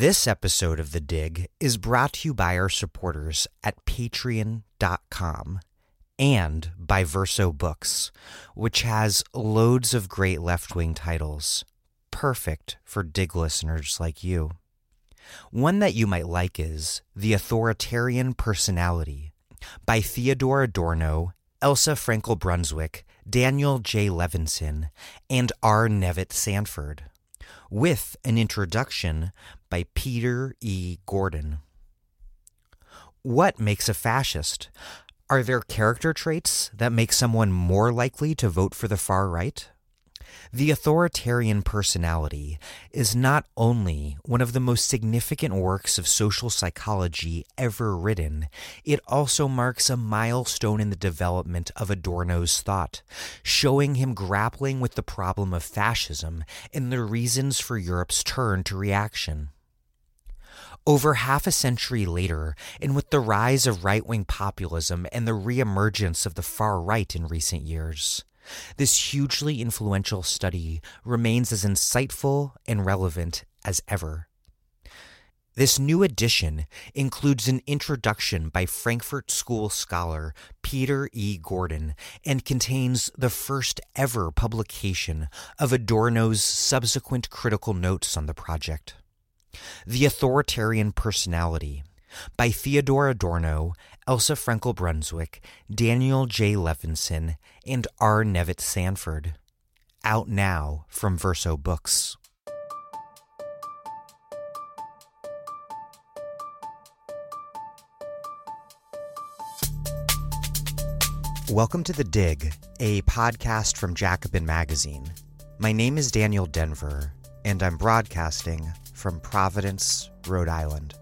This episode of The Dig is brought to you by our supporters at patreon.com and by Verso Books, which has loads of great left-wing titles, perfect for Dig listeners like you. One that you might like is The Authoritarian Personality by Theodor Adorno, Else Frenkel-Brunswik, Daniel J. Levinson, and R. Nevitt Sanford, with an introduction by Peter E. Gordon. What makes a fascist? Are there character traits that make someone more likely to vote for the far right? The Authoritarian Personality is not only one of the most significant works of social psychology ever written, it also marks a milestone in the development of Adorno's thought, showing him grappling with the problem of fascism and the reasons for Europe's turn to reaction. Over half a century later, and with the rise of right-wing populism and the reemergence of the far right in recent years, this hugely influential study remains as insightful and relevant as ever. This new edition includes an introduction by Frankfurt School scholar Peter E. Gordon and contains the first ever publication of Adorno's subsequent critical notes on the project. The Authoritarian Personality by Theodor Adorno, Else Frenkel-Brunswik, Daniel J. Levinson, and R. Nevitt Sanford. Out now from Verso Books. Welcome to The Dig, a podcast from Jacobin Magazine. My name is Daniel Denver, and I'm broadcasting from Providence, Rhode Island.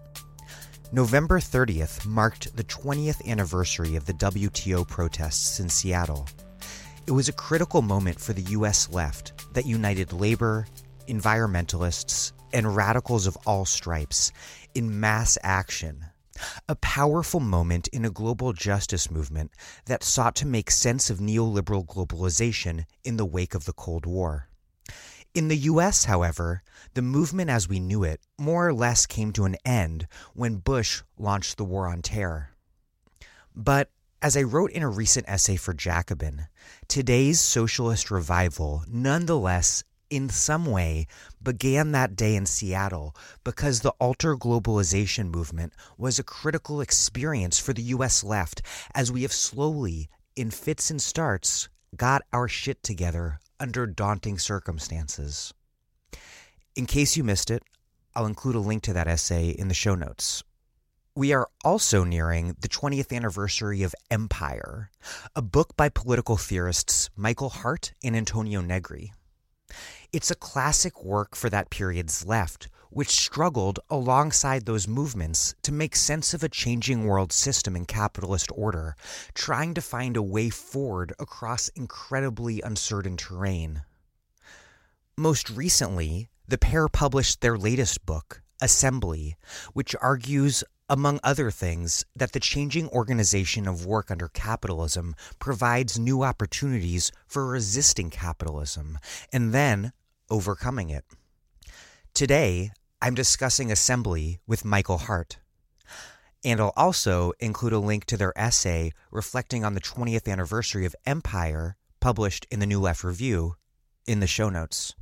November 30th marked the 20th anniversary of the WTO protests in Seattle. It was a critical moment for the U.S. left that united labor, environmentalists, and radicals of all stripes in mass action. A powerful moment in a global justice movement that sought to make sense of neoliberal globalization in the wake of the Cold War. In the U.S., however, the movement as we knew it more or less came to an end when Bush launched the War on Terror. But as I wrote in a recent essay for Jacobin, today's socialist revival nonetheless, in some way, began that day in Seattle because the alter globalization movement was a critical experience for the U.S. left as we have slowly, in fits and starts, got our shit together under daunting circumstances. In case you missed it, I'll include a link to that essay in the show notes. We are also nearing the 20th anniversary of Empire, a book by political theorists Michael Hardt and Antonio Negri. It's a classic work for that period's left, which struggled alongside those movements to make sense of a changing world system and capitalist order, trying to find a way forward across incredibly uncertain terrain. Most recently, the pair published their latest book, Assembly, which argues, among other things, that the changing organization of work under capitalism provides new opportunities for resisting capitalism and then overcoming it. Today, I'm discussing Assembly with Michael Hardt, and I'll also include a link to their essay reflecting on the 20th anniversary of Empire, published in the New Left Review, in the show notes.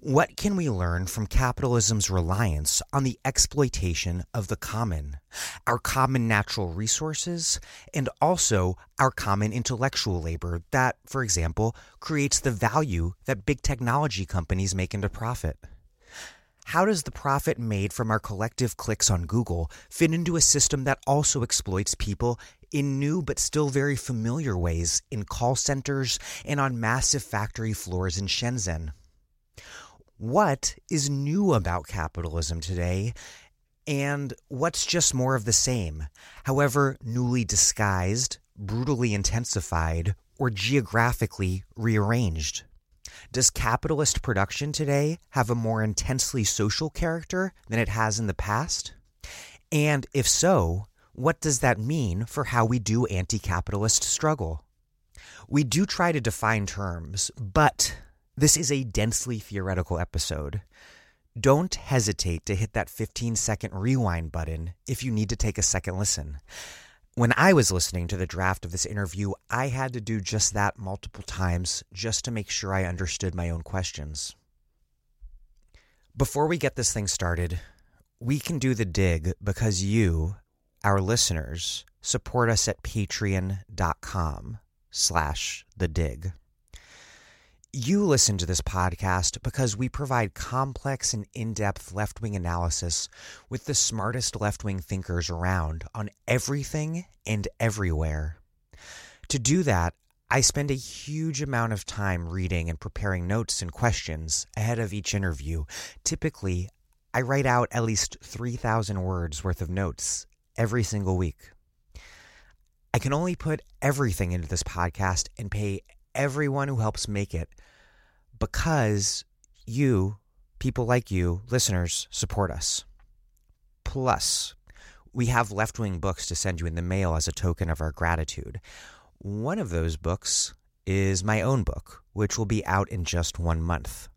What can we learn from capitalism's reliance on the exploitation of the common, our common natural resources, and also our common intellectual labor that, for example, creates the value that big technology companies make into profit? How does the profit made from our collective clicks on Google fit into a system that also exploits people in new but still very familiar ways in call centers and on massive factory floors in Shenzhen? What is new about capitalism today, and what's just more of the same, however newly disguised, brutally intensified, or geographically rearranged? Does capitalist production today have a more intensely social character than it has in the past? And if so, what does that mean for how we do anti-capitalist struggle? We do try to define terms, but this is a densely theoretical episode. Don't hesitate to hit that 15-second rewind button if you need to take a second listen. When I was listening to the draft of this interview, I had to do just that multiple times just to make sure I understood my own questions. Before we get this thing started, we can do the dig because you, our listeners, support us at patreon.com/thedig. You listen to this podcast because we provide complex and in-depth left-wing analysis with the smartest left-wing thinkers around on everything and everywhere. To do that, I spend a huge amount of time reading and preparing notes and questions ahead of each interview. Typically, I write out at least 3,000 words worth of notes every single week. I can only put everything into this podcast and pay everyone who helps make it because you, people like you, listeners, support us. Plus, we have left-wing books to send you in the mail as a token of our gratitude. One of those books is my own book, which will be out in just 1 month.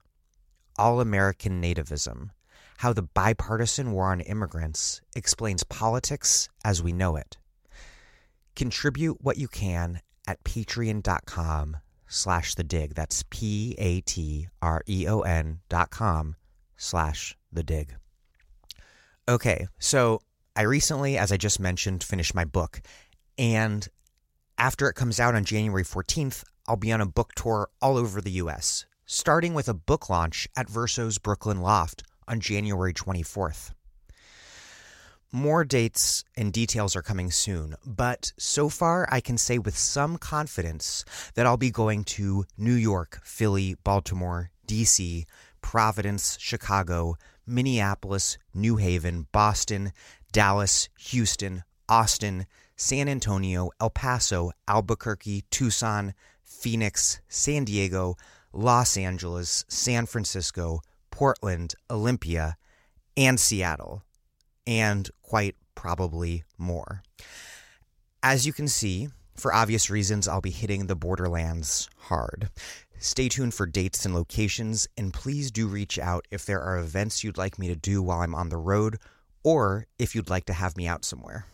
All-American Nativism: How the Bipartisan War on Immigrants Explains Politics as We Know It. Contribute what you can at patreon.com/thedig. That's patreon.com/thedig. Okay, so I recently, as I just mentioned, finished my book. And after it comes out on January 14th, I'll be on a book tour all over the U.S., starting with a book launch at Verso's Brooklyn Loft on January 24th. More dates and details are coming soon, but so far I can say with some confidence that I'll be going to New York, Philly, Baltimore, D.C., Providence, Chicago, Minneapolis, New Haven, Boston, Dallas, Houston, Austin, San Antonio, El Paso, Albuquerque, Tucson, Phoenix, San Diego, Los Angeles, San Francisco, Portland, Olympia, and Seattle, and quite probably more. As you can see, for obvious reasons, I'll be hitting the borderlands hard. Stay tuned for dates and locations, and please do reach out if there are events you'd like me to do while I'm on the road, or if you'd like to have me out somewhere.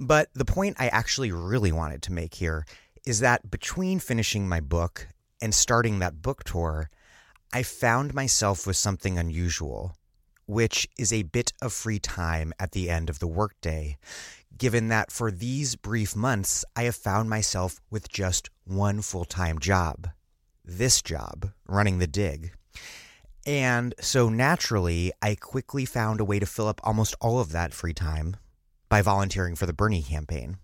But the point I actually really wanted to make here is that between finishing my book and starting that book tour, I found myself with something unusual, which is a bit of free time at the end of the workday, given that for these brief months, I have found myself with just one full-time job, this job, running the dig. And so naturally, I quickly found a way to fill up almost all of that free time by volunteering for the Bernie campaign.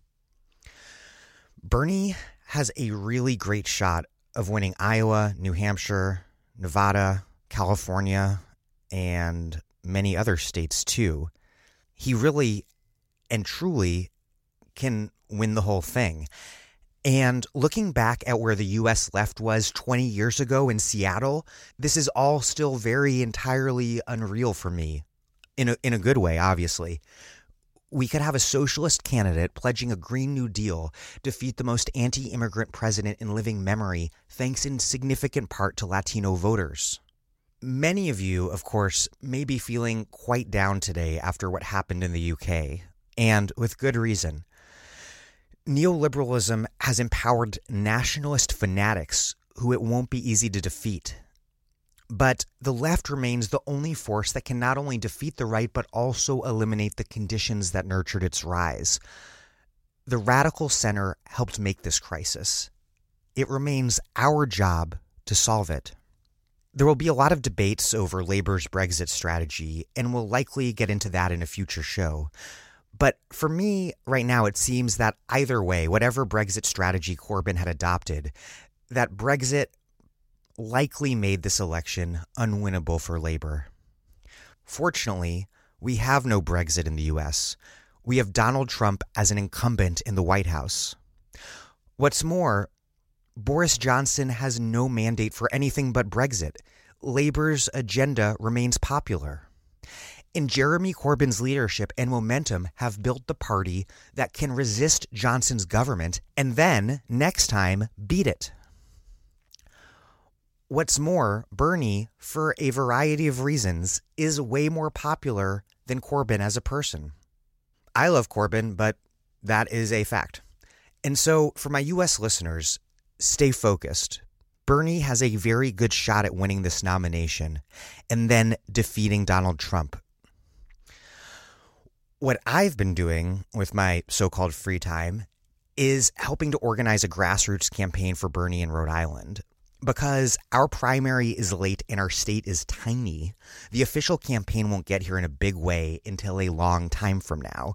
Bernie has a really great shot of winning Iowa, New Hampshire, Nevada, California, and many other states too. He really and truly can win the whole thing. And looking back at where the U.S. left was 20 years ago in Seattle, this is all still very entirely unreal for me, in a good way, obviously. We could have a socialist candidate pledging a Green New Deal defeat the most anti-immigrant president in living memory, thanks in significant part to Latino voters. Many of you, of course, may be feeling quite down today after what happened in the UK, and with good reason. Neoliberalism has empowered nationalist fanatics who it won't be easy to defeat. But the left remains the only force that can not only defeat the right, but also eliminate the conditions that nurtured its rise. The radical center helped make this crisis. It remains our job to solve it. There will be a lot of debates over Labour's Brexit strategy, and we'll likely get into that in a future show. But for me, right now, it seems that either way, whatever Brexit strategy Corbyn had adopted, that Brexit likely made this election unwinnable for Labour. Fortunately, we have no Brexit in the US. We have Donald Trump as an incumbent in the White House. What's more, Boris Johnson has no mandate for anything but Brexit. Labour's agenda remains popular. And Jeremy Corbyn's leadership and momentum have built the party that can resist Johnson's government and then, next time, beat it. What's more, Bernie, for a variety of reasons, is way more popular than Corbyn as a person. I love Corbyn, but that is a fact. And so for my U.S. listeners, stay focused. Bernie has a very good shot at winning this nomination and then defeating Donald Trump. What I've been doing with my so-called free time is helping to organize a grassroots campaign for Bernie in Rhode Island. Because our primary is late and our state is tiny, the official campaign won't get here in a big way until a long time from now.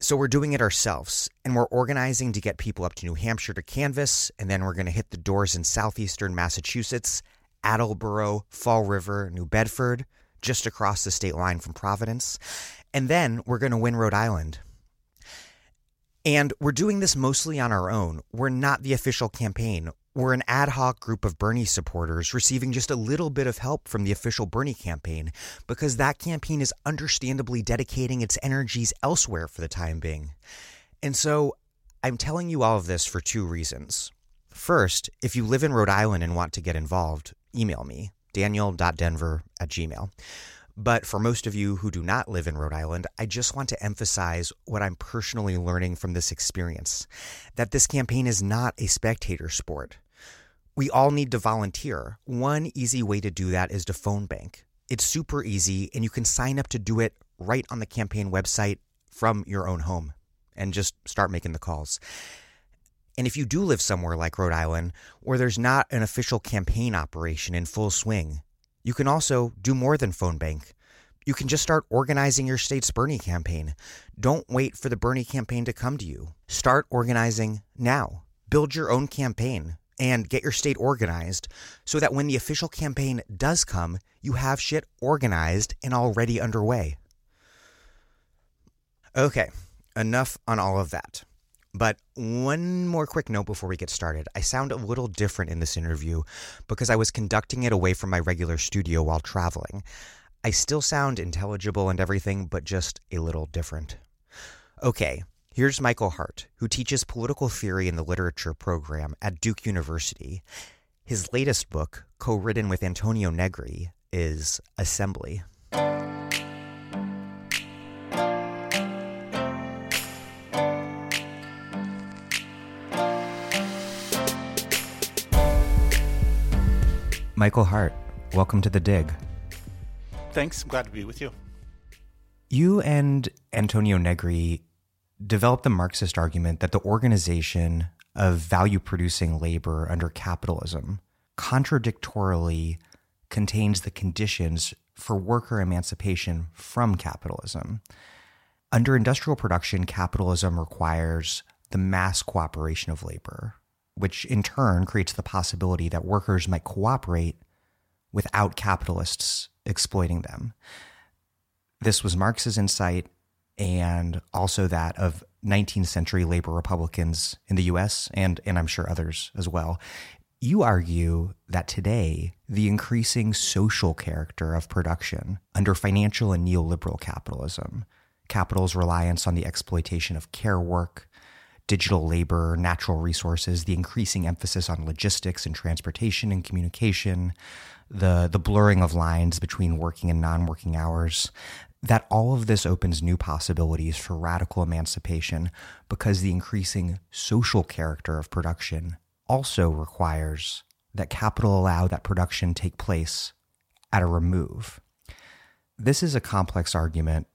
So we're doing it ourselves, and we're organizing to get people up to New Hampshire to canvass, and then we're going to hit the doors in southeastern Massachusetts, Attleboro, Fall River, New Bedford, just across the state line from Providence, and then we're going to win Rhode Island. And we're doing this mostly on our own. We're not the official campaign. We're an ad hoc group of Bernie supporters receiving just a little bit of help from the official Bernie campaign because that campaign is understandably dedicating its energies elsewhere for the time being. And so I'm telling you all of this for two reasons. First, if you live in Rhode Island and want to get involved, email me, daniel.denver@gmail.com. But for most of you who do not live in Rhode Island, I just want to emphasize what I'm personally learning from this experience, that this campaign is not a spectator sport. We all need to volunteer. One easy way to do that is to phone bank. It's super easy, and you can sign up to do it right on the campaign website from your own home and just start making the calls. And if you do live somewhere like Rhode Island, where there's not an official campaign operation in full swing, you can also do more than phone bank. You can just start organizing your state's Bernie campaign. Don't wait for the Bernie campaign to come to you. Start organizing now. Build your own campaign and get your state organized so that when the official campaign does come, you have shit organized and already underway. Okay, enough on all of that. But one more quick note before we get started. I sound a little different in this interview because I was conducting it away from my regular studio while traveling. I still sound intelligible and everything, but just a little different. Okay, here's Michael Hardt, who teaches political theory in the literature program at Duke University. His latest book, co-written with Antonio Negri, is Assembly. Michael Hardt, welcome to The Dig. Thanks. I'm glad to be with you. You and Antonio Negri developed the Marxist argument that the organization of value-producing labor under capitalism contradictorily contains the conditions for worker emancipation from capitalism. Under industrial production, capitalism requires the mass cooperation of labor, which in turn creates the possibility that workers might cooperate without capitalists exploiting them. This was Marx's insight and also that of 19th century labor republicans in the U.S. and I'm sure others as well. You argue that today, the increasing social character of production under financial and neoliberal capitalism, capital's reliance on the exploitation of care work, digital labor, natural resources, the increasing emphasis on logistics and transportation and communication, the blurring of lines between working and non-working hours, that all of this opens new possibilities for radical emancipation because the increasing social character of production also requires that capital allow that production take place at a remove. This is a complex argument,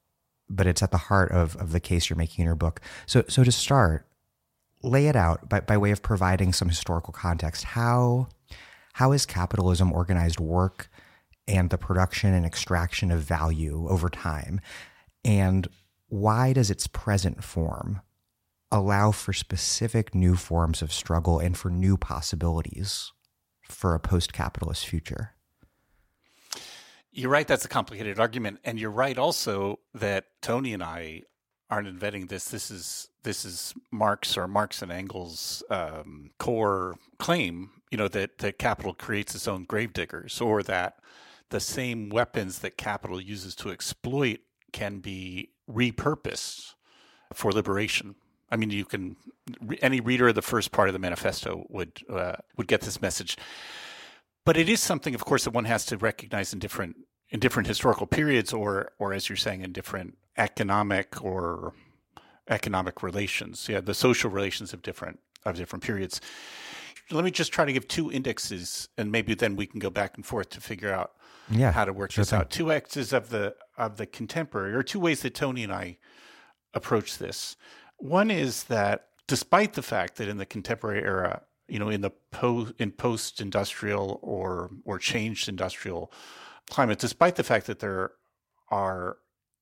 but it's at the heart of the case you're making in your book. So to start, lay it out by way of providing some historical context. How has capitalism organized work and the production and extraction of value over time? And why does its present form allow for specific new forms of struggle and for new possibilities for a post-capitalist future? You're right, that's a complicated argument. And you're right also that Tony and I aren't inventing this. This is Marx and Engels' core claim, that capital creates its own gravediggers, or that the same weapons that capital uses to exploit can be repurposed for liberation. I mean, you can any reader of the first part of the manifesto would get this message. But it is something, of course, that one has to recognize in different historical periods, or as you're saying, in different economic relations. Yeah, the social relations of different periods. Let me just try to give two indexes, and maybe then we can go back and forth to figure out how to work this out. Two X's of the contemporary, or two ways that Tony and I approach this. One is that despite the fact that in the contemporary era, you know, in the post-industrial or changed industrial climate, despite the fact that there are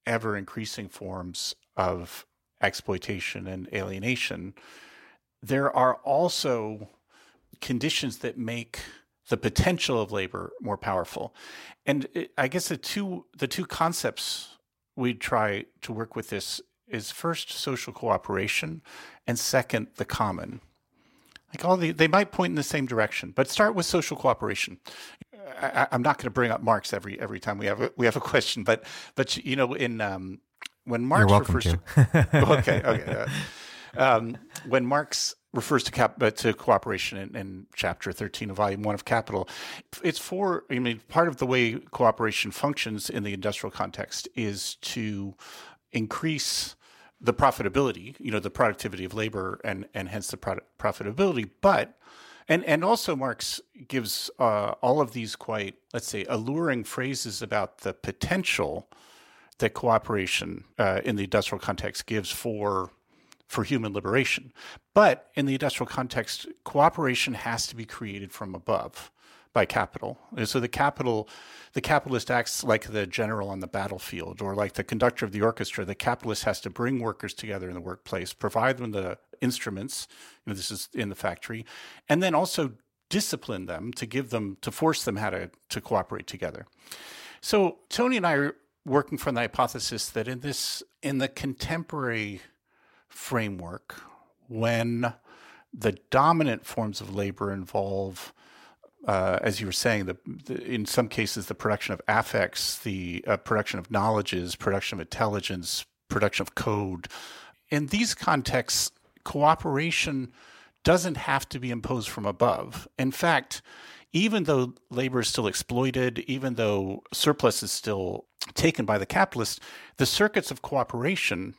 ever-increasing forms of exploitation and alienation, there are also conditions that make the potential of labor more powerful. And I guess the two concepts we try to work with this is first social cooperation, and second the common. Like they might point in the same direction, but start with social cooperation. I'm not going to bring up Marx every time we have a question, but you know, in when Marx refers to when Marx refers to cooperation in Chapter 13 of Volume 1 of Capital. Part of the way cooperation functions in the industrial context is to increase the profitability, you know, the productivity of labor and hence the profitability. But, and also Marx gives all of these quite, let's say, alluring phrases about the potential that cooperation in the industrial context gives for human liberation. But in the industrial context, cooperation has to be created from above by capital. And so the capitalist acts like the general on the battlefield or like the conductor of the orchestra. The capitalist has to bring workers together in the workplace, provide them the instruments, you know, this is in the factory, and then also discipline them to force them how to cooperate together. So Tony and I are working from the hypothesis that in the contemporary framework, when the dominant forms of labor involve, as you were saying, in some cases, the production of affects, the production of knowledges, production of intelligence, production of code. In these contexts, cooperation doesn't have to be imposed from above. In fact, even though labor is still exploited, even though surplus is still taken by the capitalist, the circuits of cooperation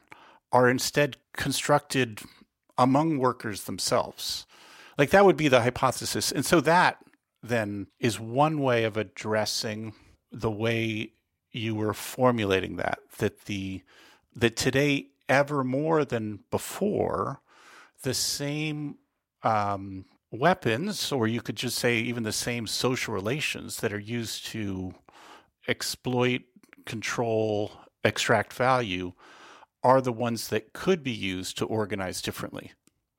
are instead constructed among workers themselves. Like that would be the hypothesis. And so that then is one way of addressing the way you were formulating that today, ever more than before, the same weapons, or you could just say even the same social relations that are used to exploit, control, extract value, are the ones that could be used to organize differently.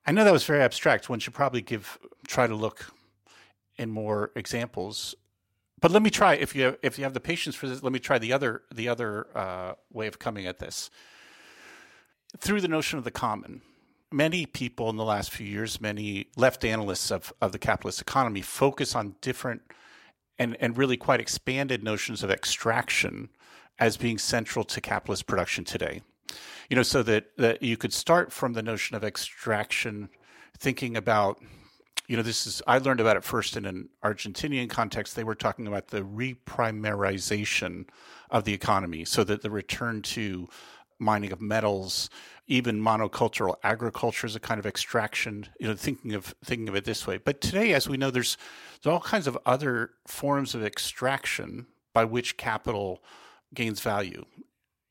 I know that was very abstract. One should probably try to look in more examples. But let me try, if you have the patience for this, let me try the other way of coming at this. Through the notion of the common, many people in the last few years, many left analysts of the capitalist economy focus on different and really quite expanded notions of extraction as being central to capitalist production today. You know, so that you could start from the notion of extraction, thinking about, you know, I learned about it first in an Argentinian context. They were talking about the reprimarization of the economy, so that the return to mining of metals, even monocultural agriculture is a kind of extraction, you know, thinking of it this way. But today, as we know, there's all kinds of other forms of extraction by which capital gains value.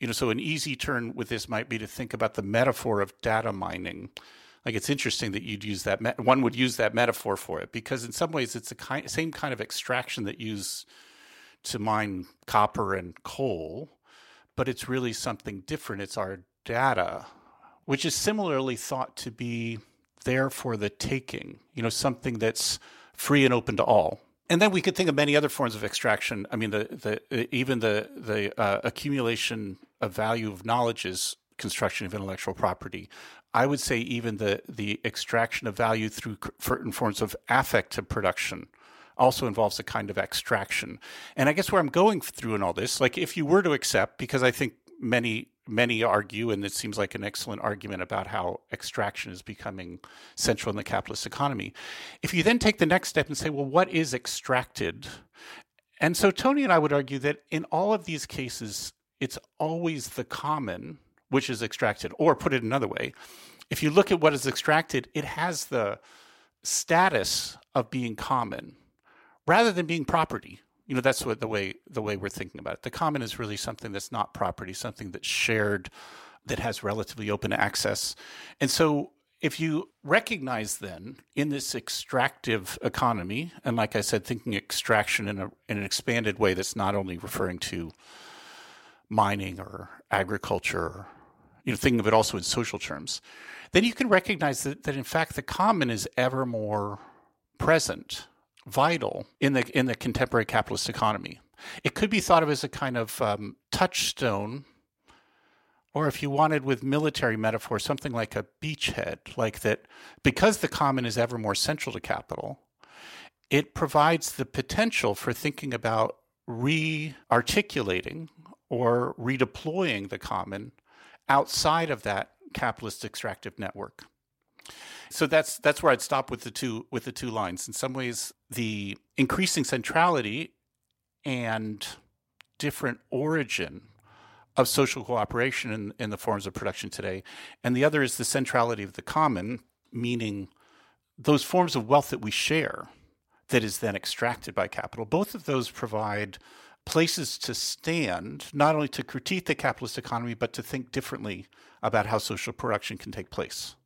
You know, so an easy turn with this might be to think about the metaphor of data mining. Like, it's interesting that you'd use that one would use that metaphor for it, because in some ways it's the same kind of extraction that used to mine copper and coal, but it's really something different. It's our data, which is similarly thought to be there for the taking. You know, something that's free and open to all. And then we could think of many other forms of extraction. I mean, the accumulation of value of knowledge is construction of intellectual property. I would say even the extraction of value through certain forms of affective production also involves a kind of extraction. And I guess where I'm going through in all this, like if you were to accept, because I think many many argue, and it seems like an excellent argument about how extraction is becoming central in the capitalist economy. If you then take the next step and say, well, what is extracted? And so Tony and I would argue that in all of these cases, it's always the common which is extracted. Or put it another way, if you look at what is extracted, it has the status of being common rather than being property. You know, that's what the way we're thinking about it. The common is really something that's not property, something that's shared, that has relatively open access. And so if you recognize then in this extractive economy, and like I said, thinking extraction in an expanded way that's not only referring to mining or agriculture, you know, thinking of it also in social terms, then you can recognize that in fact the common is ever more present, vital in the contemporary capitalist economy. It could be thought of as a kind of touchstone, or if you wanted with military metaphor, something like a beachhead, like that because the common is ever more central to capital, it provides the potential for thinking about re-articulating or redeploying the common outside of that capitalist extractive network. So that's where I'd stop with the two lines. In some ways, the increasing centrality and different origin of social cooperation in the forms of production today, and the other is the centrality of the common, meaning those forms of wealth that we share that is then extracted by capital. Both of those provide places to stand, not only to critique the capitalist economy, but to think differently about how social production can take place.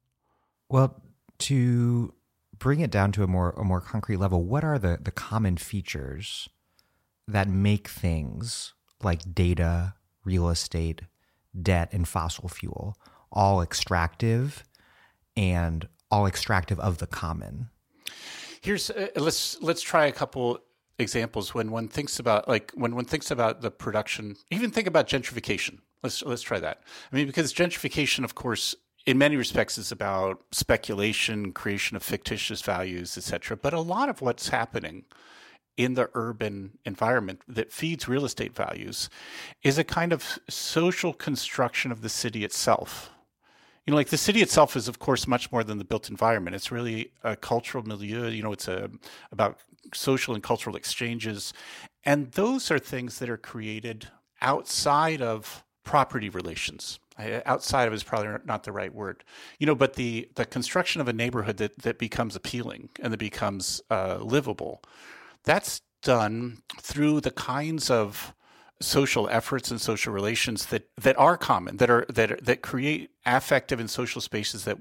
Well, to bring it down to a more concrete level, what are the common features that make things like data, real estate, debt, and fossil fuel all extractive of the common? Here's let's try a couple examples. When one thinks about the production, even think about gentrification. Let's try that. I mean, because gentrification, of course, in many respects, is about speculation, creation of fictitious values, etc. But a lot of what's happening in the urban environment that feeds real estate values is a kind of social construction of the city itself. You know, like the city itself is, of course, much more than the built environment. It's really a cultural milieu. You know, it's about social and cultural exchanges. And those are things that are created outside of property relations. Outside of is probably not the right word, you know, but the construction of a neighborhood that becomes appealing and that becomes livable, that's done through the kinds of social efforts and social relations that are common, that create affective and social spaces that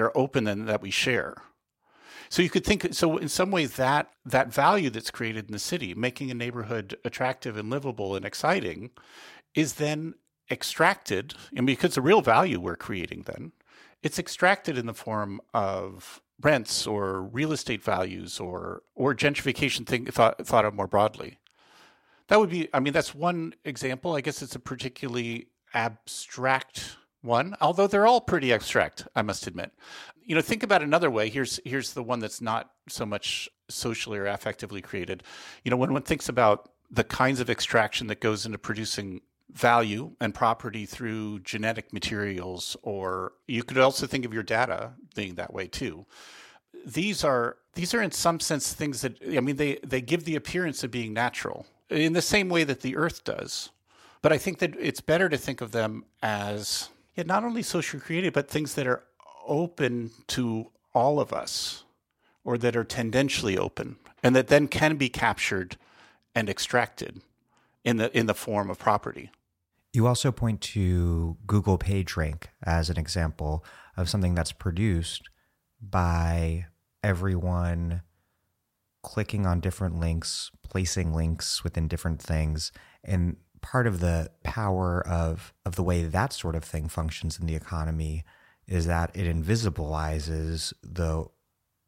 are open and that we share. So you could think, so in some ways that value that's created in the city, making a neighborhood attractive and livable and exciting, is then extracted, and because the real value we're creating then, it's extracted in the form of rents or real estate values or gentrification thought of more broadly. That would be, I mean, that's one example. I guess it's a particularly abstract one, although they're all pretty abstract, I must admit. You know, think about another way. Here's the one that's not so much socially or affectively created. You know, when one thinks about the kinds of extraction that goes into producing value and property through genetic materials, or you could also think of your data being that way too. These are in some sense things that, I mean, they give the appearance of being natural in the same way that the earth does. But I think that it's better to think of them as not only socially created, but things that are open to all of us, or that are tendentially open, and that then can be captured and extracted in the form of property. You also point to Google PageRank as an example of something that's produced by everyone clicking on different links, placing links within different things. And part of the power of the way that sort of thing functions in the economy is that it invisibilizes the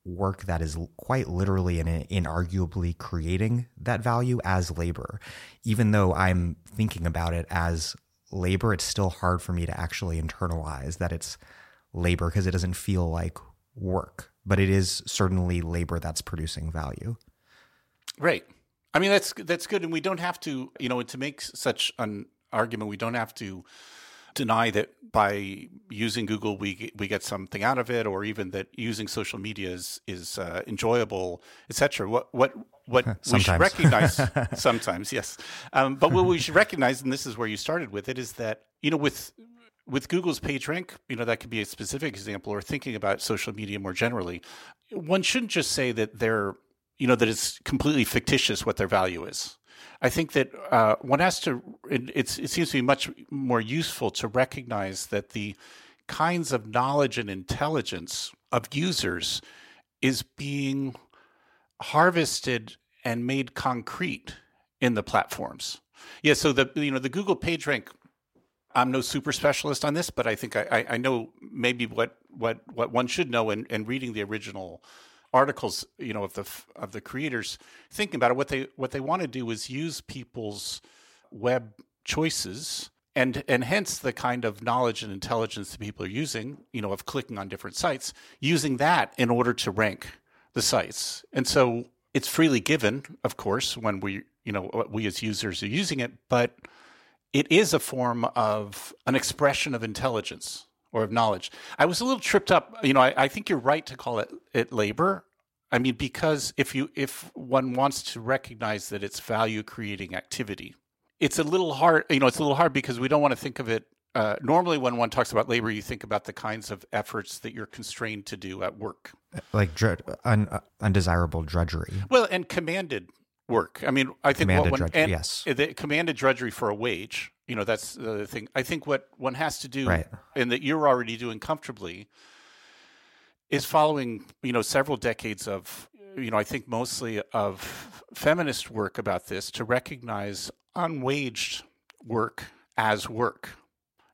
work that is quite literally and inarguably creating that value as labor. Even though I'm thinking about it as labor, it's still hard for me to actually internalize that it's labor because it doesn't feel like work, but it is certainly labor that's producing value. Right. I mean, that's good. And we don't have to, you know, to make such an argument. We don't have to deny that by using Google, we get something out of it, or even that using social media is enjoyable, etc. What we should recognize sometimes, yes. But what we should recognize, and this is where you started with it, is that, you know, with Google's PageRank, you know, that could be a specific example, or thinking about social media more generally, one shouldn't just say that they're, you know, that it's completely fictitious what their value is. I think that one has to – it seems to be much more useful to recognize that the kinds of knowledge and intelligence of users is being harvested and made concrete in the platforms. Yeah, so the Google PageRank – I'm no super specialist on this, but I think I know maybe what one should know, and reading the original articles, you know, of the creators, thinking about it, what they want to do is use people's web choices and hence the kind of knowledge and intelligence that people are using, you know, of clicking on different sites, using that in order to rank the sites. And so it's freely given, of course, when we as users are using it, but it is a form of an expression of intelligence or of knowledge. I was a little tripped up. You know, I think you're right to call it labor. I mean, because if one wants to recognize that it's value-creating activity, it's a little hard. You know, it's a little hard because we don't want to think of it. Normally, when one talks about labor, you think about the kinds of efforts that you're constrained to do at work, like undesirable drudgery. Well, and commanded work. I mean, I think the commanded drudgery for a wage, you know, that's the thing. I think what one has to do, right, and that you're already doing comfortably, is following, you know, several decades of, you know, I think mostly of feminist work about this, to recognize unwaged work as work.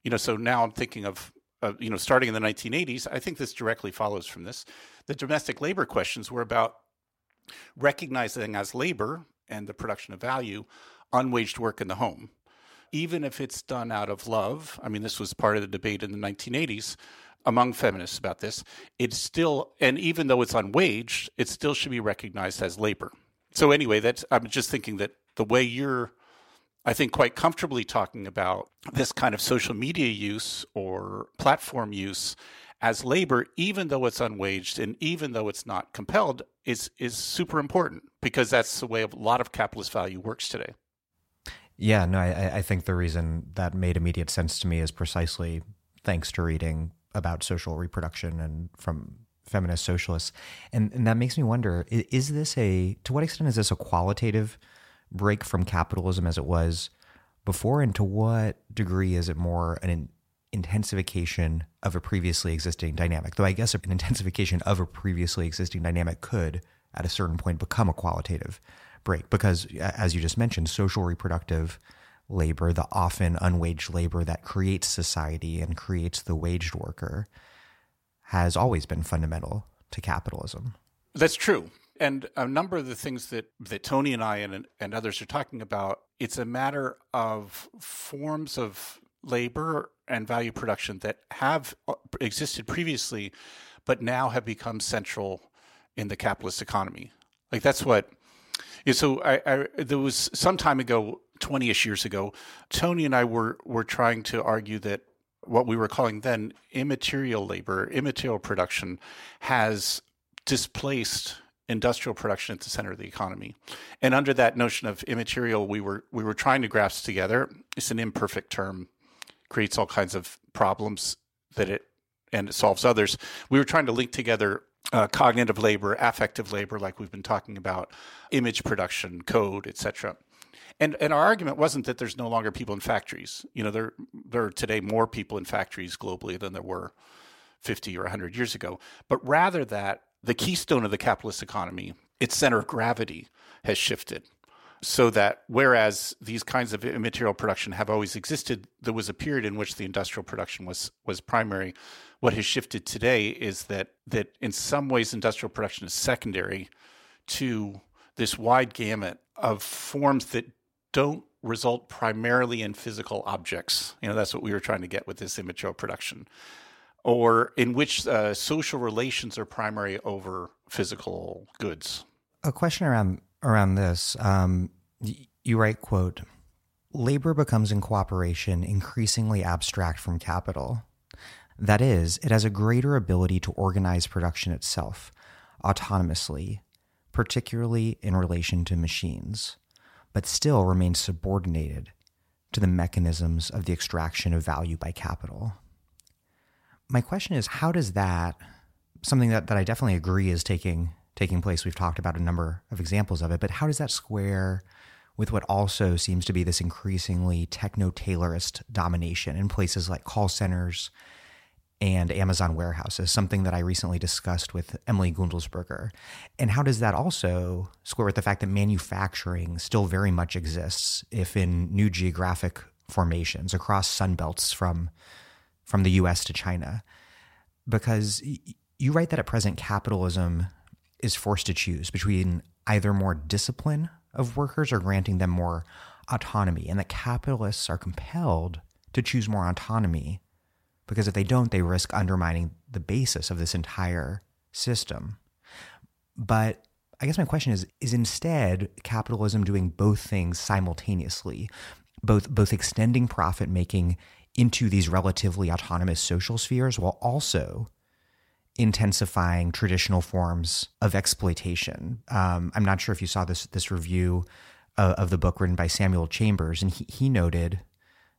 You know, so now I'm thinking of you know, starting in the 1980s, I think this directly follows from this. The domestic labor questions were about recognizing as labor and the production of value unwaged work in the home, even if it's done out of love. I mean, this was part of the debate in the 1980s among feminists about this. It's still, and even though it's unwaged, it still should be recognized as labor. So anyway, I'm just thinking that the way you're, I think, quite comfortably talking about this kind of social media use or platform use as labor, even though it's unwaged and even though it's not compelled, is super important, because that's the way a lot of capitalist value works today. Yeah, no, I think the reason that made immediate sense to me is precisely thanks to reading about social reproduction and from feminist socialists. And that makes me wonder, to what extent is this a qualitative break from capitalism as it was before, and to what degree is it more an intensification of a previously existing dynamic? Though I guess an intensification of a previously existing dynamic could, at a certain point, become a qualitative break, because, as you just mentioned, social reproductive labor, the often unwaged labor that creates society and creates the waged worker, has always been fundamental to capitalism. That's true. And a number of the things that Tony and I and others are talking about, it's a matter of forms of labor and value production that have existed previously, but now have become central in the capitalist economy. Like, that's what. So there was some time ago, 20-ish years ago, Tony and I were trying to argue that what we were calling then immaterial labor, immaterial production, has displaced industrial production at the center of the economy. And under that notion of immaterial, we were trying to grasp together. It's an imperfect term, creates all kinds of problems and it solves others. We were trying to link together cognitive labor, affective labor, like we've been talking about, image production, code, etc. And our argument wasn't that there's no longer people in factories. You know, there are today more people in factories globally than there were 50 or 100 years ago, but rather that the keystone of the capitalist economy, its center of gravity, has shifted. So that whereas these kinds of immaterial production have always existed, there was a period in which the industrial production was primary. What has shifted today is that in some ways industrial production is secondary to this wide gamut of forms that don't result primarily in physical objects. You know, that's what we were trying to get with this immaterial production, or in which social relations are primary over physical goods. A question around this, you write, quote, labor becomes in cooperation increasingly abstract from capital. That is, it has a greater ability to organize production itself, autonomously, particularly in relation to machines, but still remains subordinated to the mechanisms of the extraction of value by capital. My question is, how does that, something that I definitely agree is taking place, we've talked about a number of examples of it, but how does that square with what also seems to be this increasingly techno-Taylorist domination in places like call centers and Amazon warehouses, something that I recently discussed with Emily Gundelsberger? And how does that also square with the fact that manufacturing still very much exists, if in new geographic formations across sunbelts from the U.S. to China? Because you write that at present capitalism is forced to choose between either more discipline of workers or granting them more autonomy, and that capitalists are compelled to choose more autonomy because if they don't, they risk undermining the basis of this entire system. But I guess my question is instead capitalism doing both things simultaneously, both extending profit-making into these relatively autonomous social spheres while also intensifying traditional forms of exploitation. I'm not sure if you saw this review of the book written by Samuel Chambers, and he noted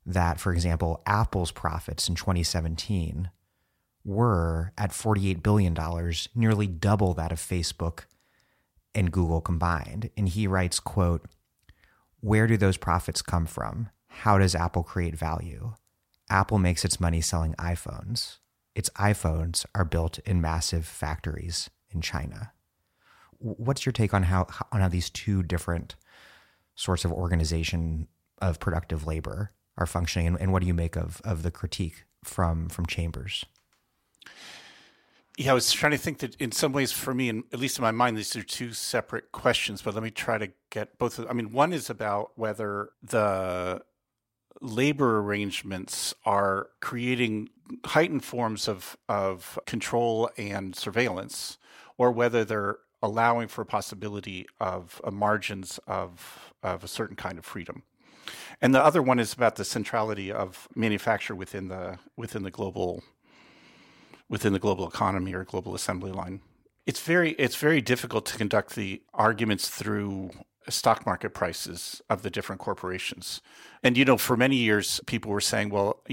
that, for example, Apple's profits in 2017 were at $48 billion, nearly double that of Facebook and Google combined. And he writes, quote, "Where do those profits come from? How does Apple create value? Apple makes its money selling iPhones. Its iPhones are built in massive factories in China." What's your take on how these two different sorts of organization of productive labor are functioning, and what do you make of the critique from Chambers? Yeah, I was trying to think that in some ways for me, and at least in my mind, these are two separate questions, but let me try to get both of them. I mean, one is about whether the labor arrangements are creating heightened forms of control and surveillance, or whether they're allowing for a possibility of margins of a certain kind of freedom. And the other one is about the centrality of manufacture within the global economy or global assembly line. It's very difficult to conduct the arguments through stock market prices of the different corporations. And, for many years, people were saying, well,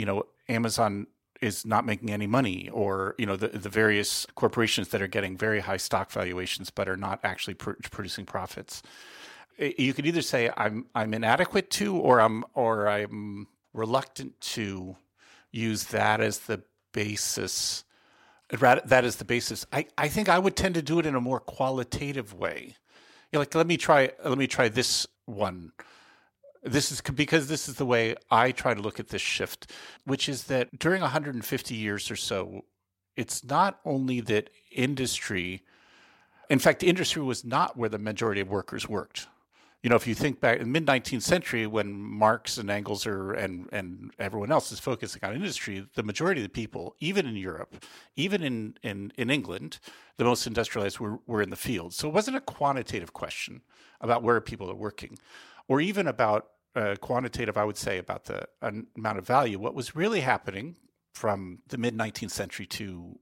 Amazon is not making any money, or, the various corporations that are getting very high stock valuations but are not actually producing profits. You could either say I'm inadequate to, or I'm reluctant to use that as the basis. That is the basis. I think I would tend to do it in a more qualitative way. Let me try this one. This is because this is the way I try to look at this shift, which is that during 150 years or so, it's not only that industry was not where the majority of workers worked. If you think back in the mid-19th century when Marx and Engels and everyone else is focusing on industry, the majority of the people, even in Europe, even in England, the most industrialized were in the field. So it wasn't a quantitative question about where people are working, or even about quantitative, I would say, about the amount of value. What was really happening from the mid-19th century to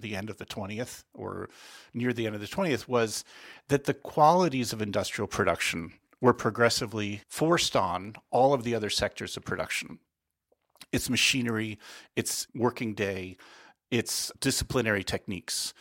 the end of the 20th, or near the end of the 20th, was that the qualities of industrial production were progressively forced on all of the other sectors of production. Its machinery, its working day, its disciplinary techniques,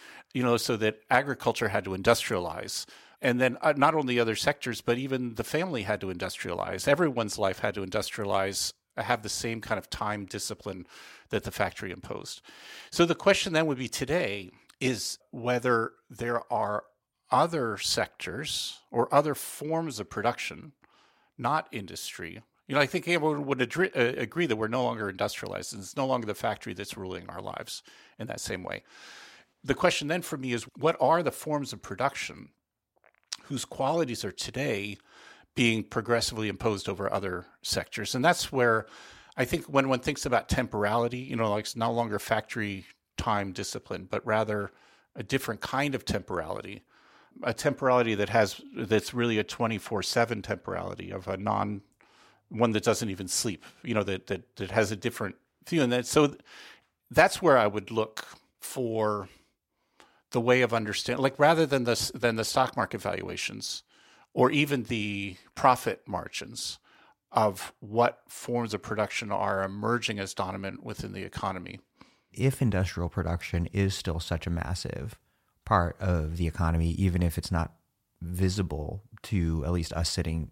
so that agriculture had to industrialize. And then not only other sectors, but even the family had to industrialize. Everyone's life had to industrialize, have the same kind of time discipline that the factory imposed. So the question then would be today is whether there are other sectors or other forms of production, not industry. I think everyone would agree that we're no longer industrialized, and it's no longer the factory that's ruling our lives in that same way. The question then for me is, what are the forms of production whose qualities are today being progressively imposed over other sectors? And that's where I think when one thinks about temporality, it's no longer factory time discipline, but rather a different kind of temporality, a temporality that's really a 24/7 temporality of a non one that doesn't even sleep, you know, that has a different view. And that, so that's where I would look for the way of understanding, like rather than the stock market valuations or even the profit margins of what forms of production are emerging as dominant within the economy. If industrial production is still such a massive part of the economy, even if it's not visible to at least us sitting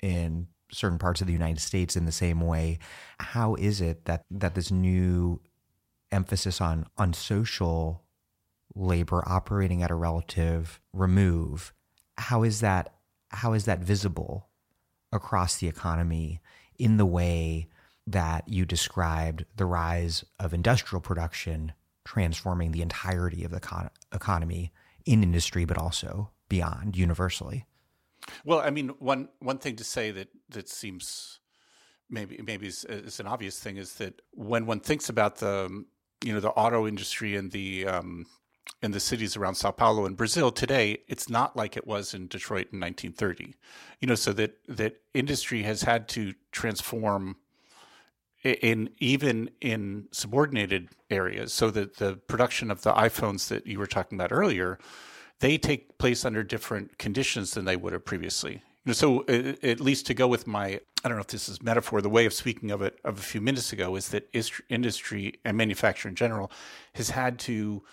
in certain parts of the United States in the same way, how is it that this new emphasis on social labor operating at a relative remove, how is that visible across the economy in the way that you described the rise of industrial production transforming the entirety of the economy in industry, but also beyond universally? Well, I mean, one thing to say that seems maybe is an obvious thing is that when one thinks about the, you know, the auto industry and in the cities around Sao Paulo and Brazil today, it's not like it was in Detroit in 1930. You know, so that industry has had to transform even in subordinated areas, so that the production of the iPhones that you were talking about earlier, they take place under different conditions than they would have previously. You know, so at least to go with my, I don't know if this is metaphor, the way of speaking of it of a few minutes ago is that industry and manufacture in general has had to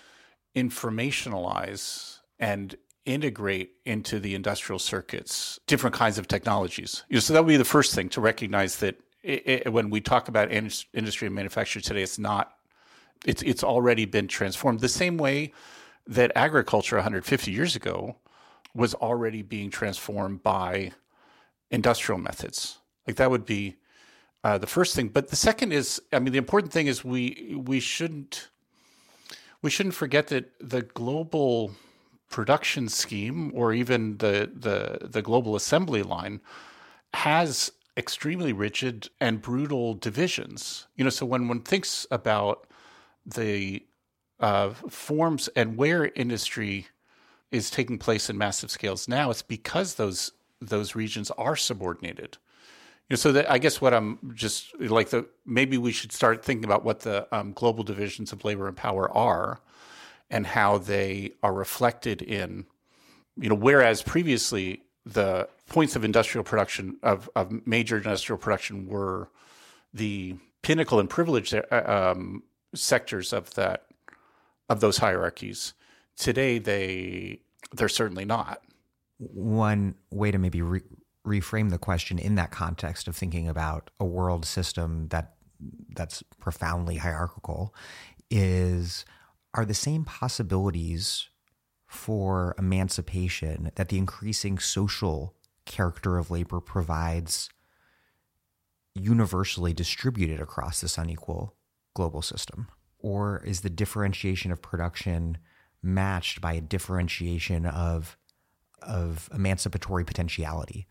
informationalize and integrate into the industrial circuits different kinds of technologies. You know, so that would be the first thing to recognize that when we talk about industry and manufacture today, it's already been transformed. The same way that agriculture 150 years ago was already being transformed by industrial methods. Like that would be the first thing. But the second is, I mean, the important thing is we shouldn't forget that the global production scheme, or even the global assembly line, has extremely rigid and brutal divisions. You know, so when one thinks about the forms and where industry is taking place in massive scales now, it's because those regions are subordinated. You know, so that, I guess what I'm just like maybe we should start thinking about what the global divisions of labor and power are, and how they are reflected in, you know, whereas previously the points of industrial production of major industrial production were the pinnacle and privileged sectors of those hierarchies. Today they're certainly not. One way to maybe reframe the question in that context of thinking about a world system that's profoundly hierarchical is, are the same possibilities for emancipation that the increasing social character of labor provides universally distributed across this unequal global system? Or is the differentiation of production matched by a differentiation of emancipatory potentiality?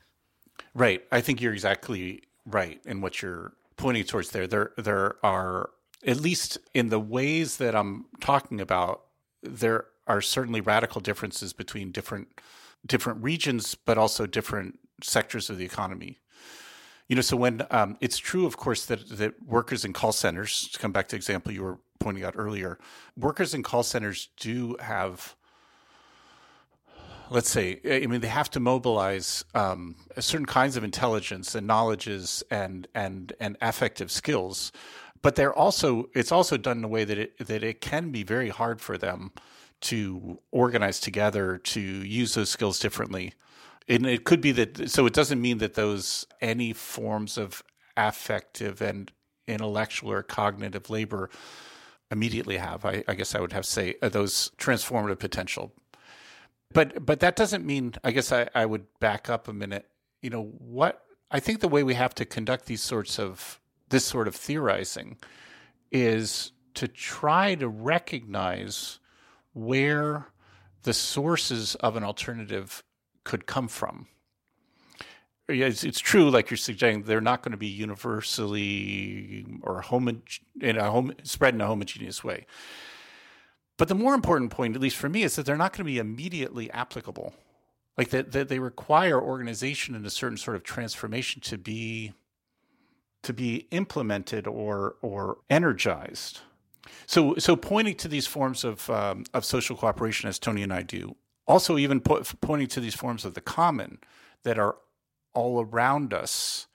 Right. I think you're exactly right in what you're pointing towards there. There are, at least in the ways that I'm talking about, there are certainly radical differences between different regions, but also different sectors of the economy. You know, so when it's true, of course, that workers in call centers, to come back to the example you were pointing out earlier, workers in call centers do have, let's say, I mean, they have to mobilize certain kinds of intelligence and knowledges and affective skills, but it's also done in a way that it can be very hard for them to organize together, to use those skills differently. And it could be that, so it doesn't mean that any forms of affective and intellectual or cognitive labor immediately have, I guess I would have to say, those transformative potential. But that doesn't mean, I guess I would back up a minute. You know, I think the way we have to conduct this sort of theorizing is to try to recognize where the sources of an alternative could come from. It's true, like you're suggesting, they're not going to be universally or spread in a homogeneous way. But the more important point, at least for me, is that they're not going to be immediately applicable. like that they require organization and a certain sort of transformation to be implemented or energized. So pointing to these forms of social cooperation, as Tony and I do, also even pointing to these forms of the common that are all around us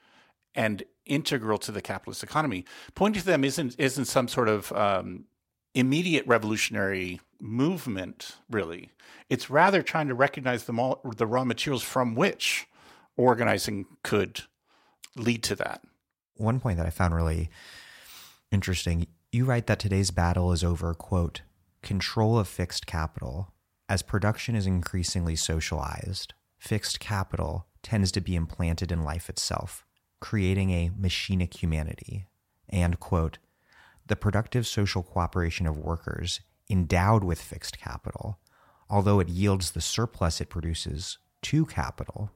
and integral to the capitalist economy, pointing to them isn't some sort of immediate revolutionary movement, really. It's rather trying to recognize the raw materials from which organizing could lead to that. One point that I found really interesting, you write that today's battle is over, quote, control of fixed capital. As production is increasingly socialized, fixed capital tends to be implanted in life itself, creating a machinic humanity. And, quote, the productive social cooperation of workers endowed with fixed capital, although it yields the surplus it produces to capital,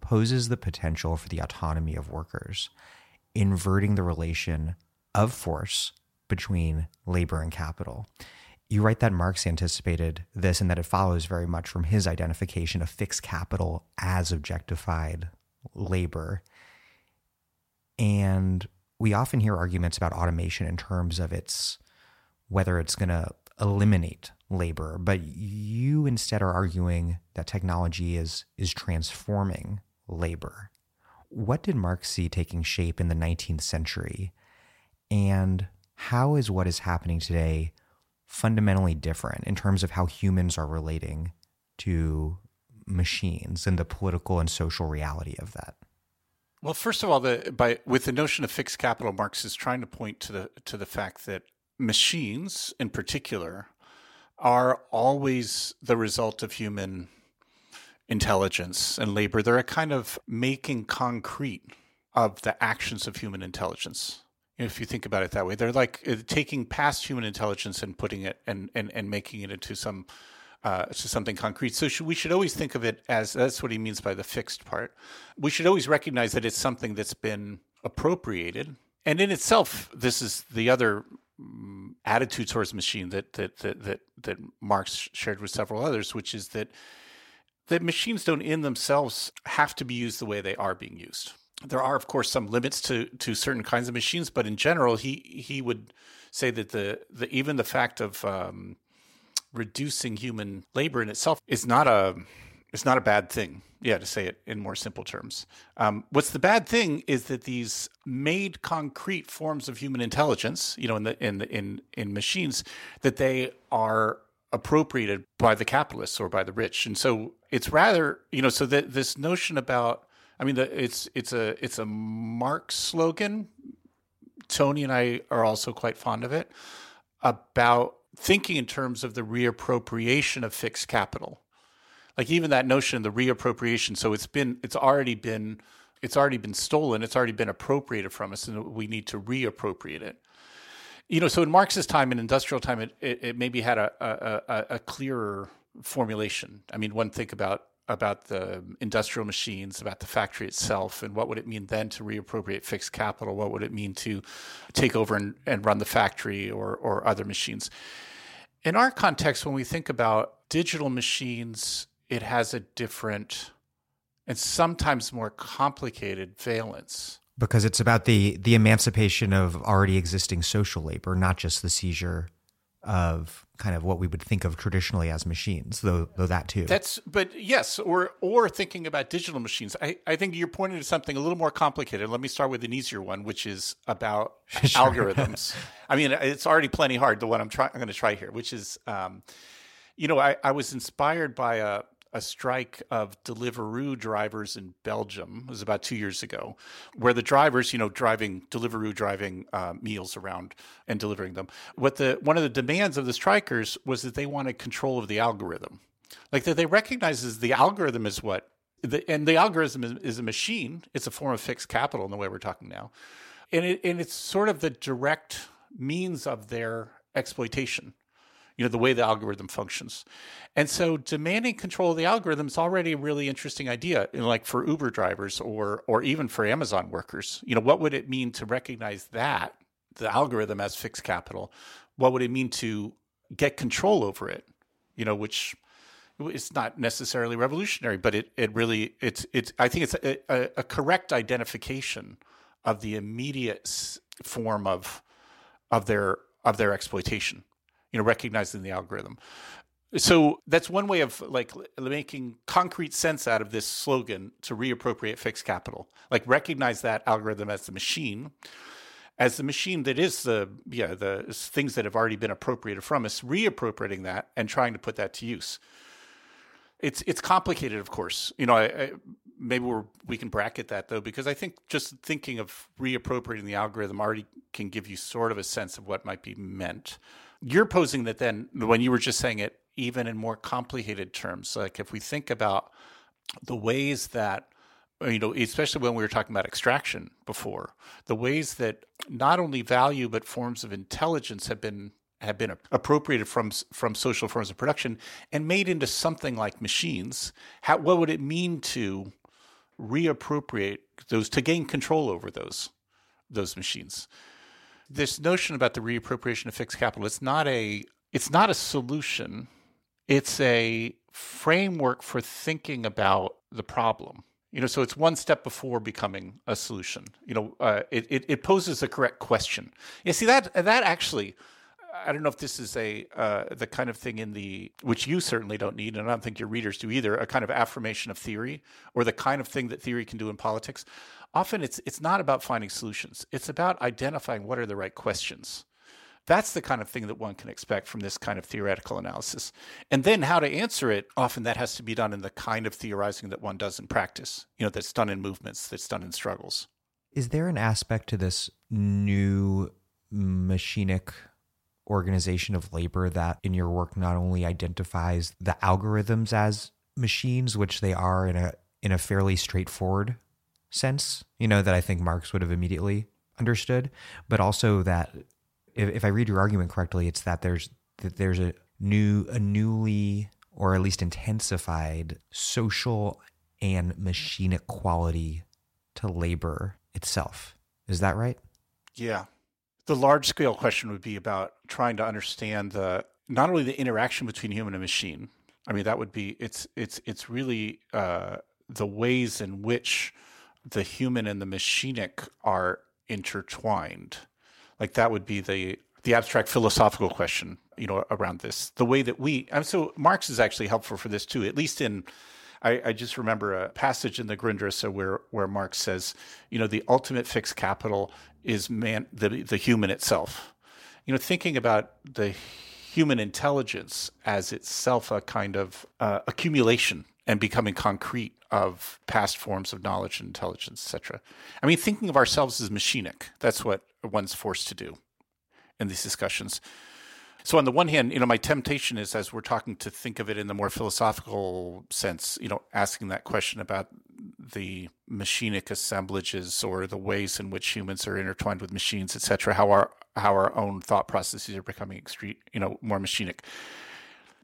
poses the potential for the autonomy of workers, inverting the relation of force between labor and capital. You write that Marx anticipated this and that it follows very much from his identification of fixed capital as objectified labor. And we often hear arguments about automation in terms of whether it's going to eliminate labor, but you instead are arguing that technology is transforming labor. What did Marx see taking shape in the 19th century? And how is what is happening today fundamentally different in terms of how humans are relating to machines and the political and social reality of that? Well, first of all, with the notion of fixed capital, Marx is trying to point to the fact that machines, in particular, are always the result of human intelligence and labor. They're a kind of making concrete of the actions of human intelligence. If you think about it that way, they're like taking past human intelligence and putting it and making it into to something concrete. So we should always think of it as, that's what he means by the fixed part. We should always recognize that it's something that's been appropriated. And in itself, this is the other attitude towards machine that Marx shared with several others, which is that machines don't in themselves have to be used the way they are being used. There are, of course, some limits to certain kinds of machines, but in general, he would say that even the fact of reducing human labor in itself is not a bad thing. Yeah, to say it in more simple terms. What's the bad thing is that these made concrete forms of human intelligence, in machines, that they are appropriated by the capitalists or by the rich, and so it's rather so that this notion about. I mean, it's a Marx slogan. Tony and I are also quite fond of it, about thinking in terms of the reappropriation of fixed capital, like even that notion of the reappropriation. So it's already been stolen. It's already been appropriated from us, and we need to reappropriate it. So in Marx's time, in industrial time, it maybe had a clearer formulation. I mean, one think about the industrial machines, about the factory itself, and what would it mean then to reappropriate fixed capital? What would it mean to take over and run the factory or other machines? In our context, when we think about digital machines, it has a different and sometimes more complicated valence. Because it's about the emancipation of already existing social labor, not just the seizure of kind of what we would think of traditionally as machines, though that too. Or thinking about digital machines. I think you're pointing to something a little more complicated. Let me start with an easier one, which is about algorithms. I mean, it's already plenty hard, the one I'm going to try here, which is, I was inspired by a strike of Deliveroo drivers in Belgium. It was about 2 years ago, where the drivers, driving meals around and delivering them. One of the demands of the strikers was that they wanted control of the algorithm, like that they recognizes the algorithm is and the algorithm is a machine. It's a form of fixed capital in the way we're talking now, and it's sort of the direct means of their exploitation. The way the algorithm functions. And so demanding control of the algorithm is already a really interesting idea, like for Uber drivers or even for Amazon workers. What would it mean to recognize that, the algorithm as fixed capital? What would it mean to get control over it? Which it's not necessarily revolutionary, but I think it's a correct identification of the immediate form of their exploitation, recognizing the algorithm. So that's one way of making concrete sense out of this slogan to reappropriate fixed capital, recognize that algorithm as the machine. As the machine that is the things that have already been appropriated from us, reappropriating that and trying to put that to use. It's complicated, of course. Maybe we can bracket that though, because I think just thinking of reappropriating the algorithm already can give you sort of a sense of what might be meant. You're posing that then when you were just saying it, even in more complicated terms, like if we think about the ways that, especially when we were talking about extraction before, the ways that not only value but forms of intelligence have been appropriated from social forms of production and made into something like machines, what would it mean to reappropriate those, to gain control over those machines? This notion about the reappropriation of fixed capital, it's not a solution. It's a framework for thinking about the problem. So it's one step before becoming a solution. It poses the correct question. You see that actually, I don't know if this is the kind of thing which you certainly don't need, and I don't think your readers do either, a kind of affirmation of theory or the kind of thing that theory can do in politics. Often it's not about finding solutions. It's about identifying what are the right questions. That's the kind of thing that one can expect from this kind of theoretical analysis. And then how to answer it, often that has to be done in the kind of theorizing that one does in practice, that's done in movements, that's done in struggles. Is there an aspect to this new machinic organization of labor that in your work not only identifies the algorithms as machines, which they are in a fairly straightforward sense, that I think Marx would have immediately understood, but also that, if I read your argument correctly, it's that there's a newly or at least intensified social and machinic quality to labor itself. Is that right? Yeah. The large scale question would be about trying to understand not only the interaction between human and machine. I mean, that would be it's really the ways in which the human and the machinic are intertwined. That would be the abstract philosophical question, around this. The way that so Marx is actually helpful for this too, at least in, I just remember a passage in the Grundrisse where Marx says, the ultimate fixed capital is man, the human itself. Thinking about the human intelligence as itself a kind of accumulation and becoming concrete of past forms of knowledge and intelligence, etc. I mean, thinking of ourselves as machinic, that's what one's forced to do in these discussions. So on the one hand, my temptation is, as we're talking, to think of it in the more philosophical sense, asking that question about the machinic assemblages or the ways in which humans are intertwined with machines, etc., how our own thought processes are becoming more machinic.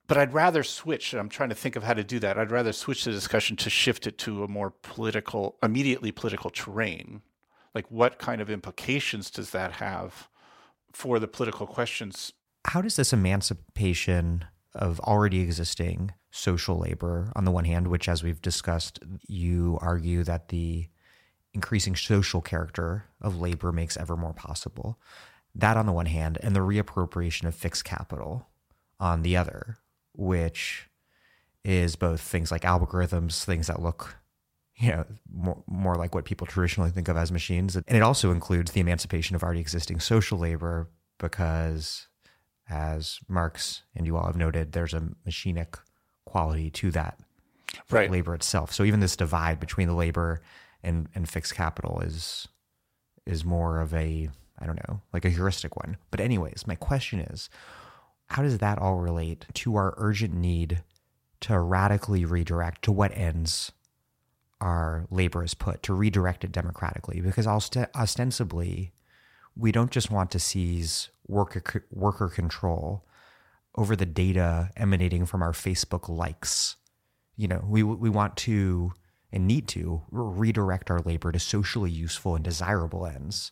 But I'd rather switch, and I'm trying to think of how to do that, I'd rather switch the discussion to shift it to a more immediately political terrain. What kind of implications does that have for the political questions? How does this emancipation of already existing social labor, on the one hand, which, as we've discussed, you argue that the increasing social character of labor makes ever more possible, that on the one hand, and the reappropriation of fixed capital on the other, which is both things like algorithms, things that look, more like what people traditionally think of as machines. And it also includes the emancipation of already existing social labor because, as Marx and you all have noted, there's a machinic quality to that right. Labor itself. So even this divide between the labor and fixed capital is more of a, a heuristic one. But anyways, my question is, how does that all relate to our urgent need to radically redirect to what ends our labor is put, to redirect it democratically? Because ostensibly, we don't just want to seize worker control over the data emanating from our Facebook likes. We want to and need to redirect our labor to socially useful and desirable ends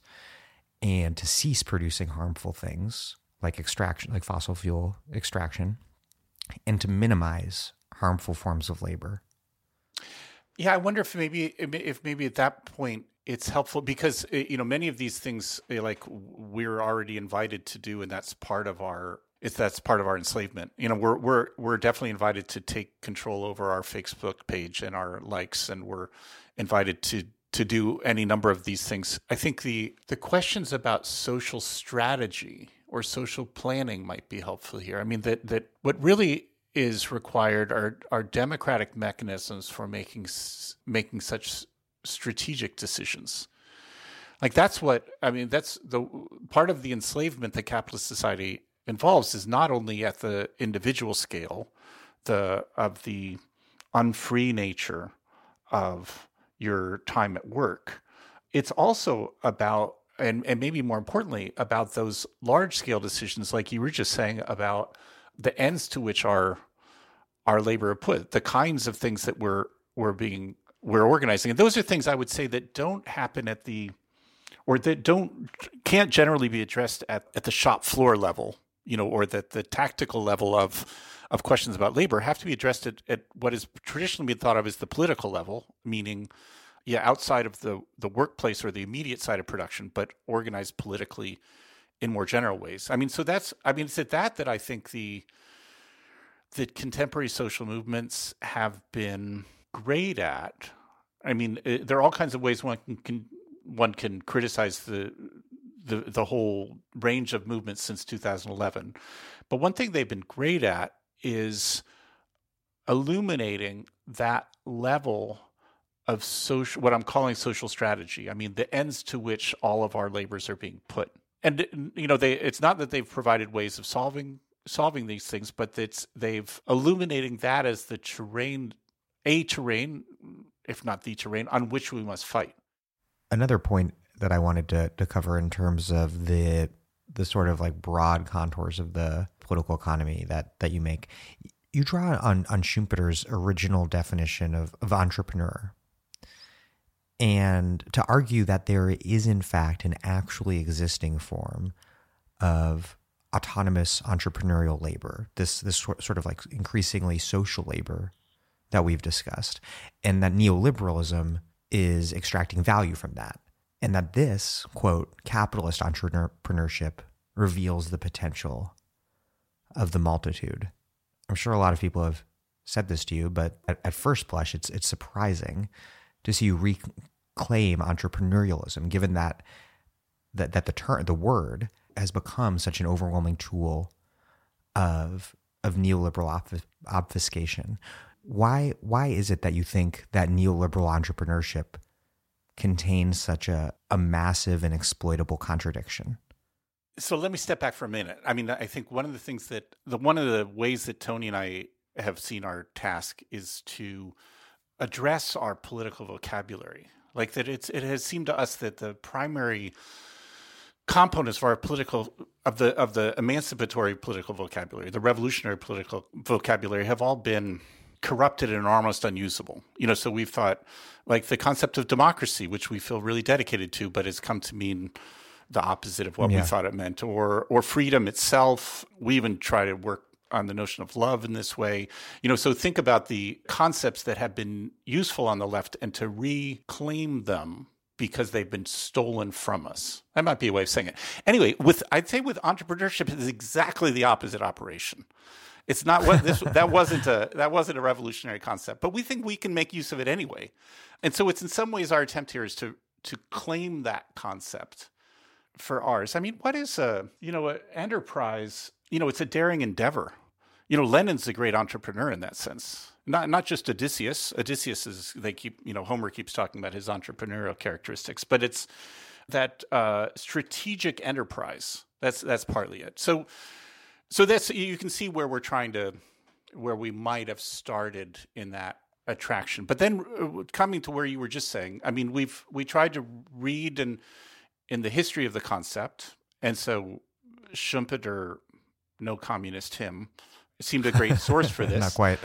and to cease producing harmful things like extraction, like fossil fuel extraction, and to minimize harmful forms of labor. Yeah, I wonder if maybe at that point it's helpful, because many of these things, like, we're already invited to do, and that's part of our enslavement. We're definitely invited to take control over our Facebook page and our likes, and we're invited to do any number of these things. I think the questions about social strategy or social planning might be helpful here. I mean, that what really is required are democratic mechanisms for making such strategic decisions. Like, that's what I mean. That's the part of the enslavement that capitalist society involves, is not only at the individual scale, the unfree nature of your time at work. It's also about, and maybe more importantly, about those large-scale decisions, like you were just saying, about the ends to which our labor are put, the kinds of things that we're organizing. And those are things I would say that don't happen can't generally be addressed at the shop floor level, or that the tactical level of questions about labor have to be addressed at what is traditionally been thought of as the political level, meaning outside of the workplace or the immediate side of production, but organized politically in more general ways. I mean, so it's at that I think the contemporary social movements have been great at. I mean, there are all kinds of ways one can criticize the whole range of movements since 2011. But one thing they've been great at is illuminating that level of social, what I'm calling social strategy. I mean, the ends to which all of our labors are being put. And it's not that they've provided ways of solving these things, but they've illuminating that as the terrain, if not the terrain, on which we must fight. Another point that I wanted to cover in terms of the sort of like broad contours of the political economy that you make, you draw on Schumpeter's original definition of entrepreneur. And to argue that there is, in fact, an actually existing form of autonomous entrepreneurial labor, this sort of like increasingly social labor that we've discussed, and that neoliberalism is extracting value from that, and that this, quote, capitalist entrepreneurship reveals the potential of the multitude. I'm sure a lot of people have said this to you, but at first blush, it's surprising to see you reclaim entrepreneurialism, given that the word has become such an overwhelming tool of neoliberal obfuscation. Why is it that you think that neoliberal entrepreneurship contains such a massive and exploitable contradiction? So let me step back for a minute. I mean, I think one of the things that one of the ways that Tony and I have seen our task is to address our political vocabulary. Like that, it has seemed to us that the primary components of our of the emancipatory political vocabulary, the revolutionary political vocabulary, have all been corrupted and almost unusable. So we've thought, like, the concept of democracy, which we feel really dedicated to, but has come to mean the opposite of what we thought it meant, or freedom itself. We even try to work on the notion of love in this way. So think about the concepts that have been useful on the left and to reclaim them because they've been stolen from us. That might be a way of saying it. Anyway, I'd say with entrepreneurship is exactly the opposite operation. It's not what this that wasn't a revolutionary concept, but we think we can make use of it anyway. And so it's in some ways our attempt here is to claim that concept for ours. I mean, what is an enterprise? It's a daring endeavor. Lenin's a great entrepreneur in that sense. Not just Odysseus. Odysseus is, Homer keeps talking about his entrepreneurial characteristics, but it's that strategic enterprise. That's partly it. So that's, you can see where we're where we might have started in that attraction. But then coming to where you were just saying, I mean, we tried to read in the history of the concept. And so Schumpeter, no communist him, seemed a great source for this. Not quite.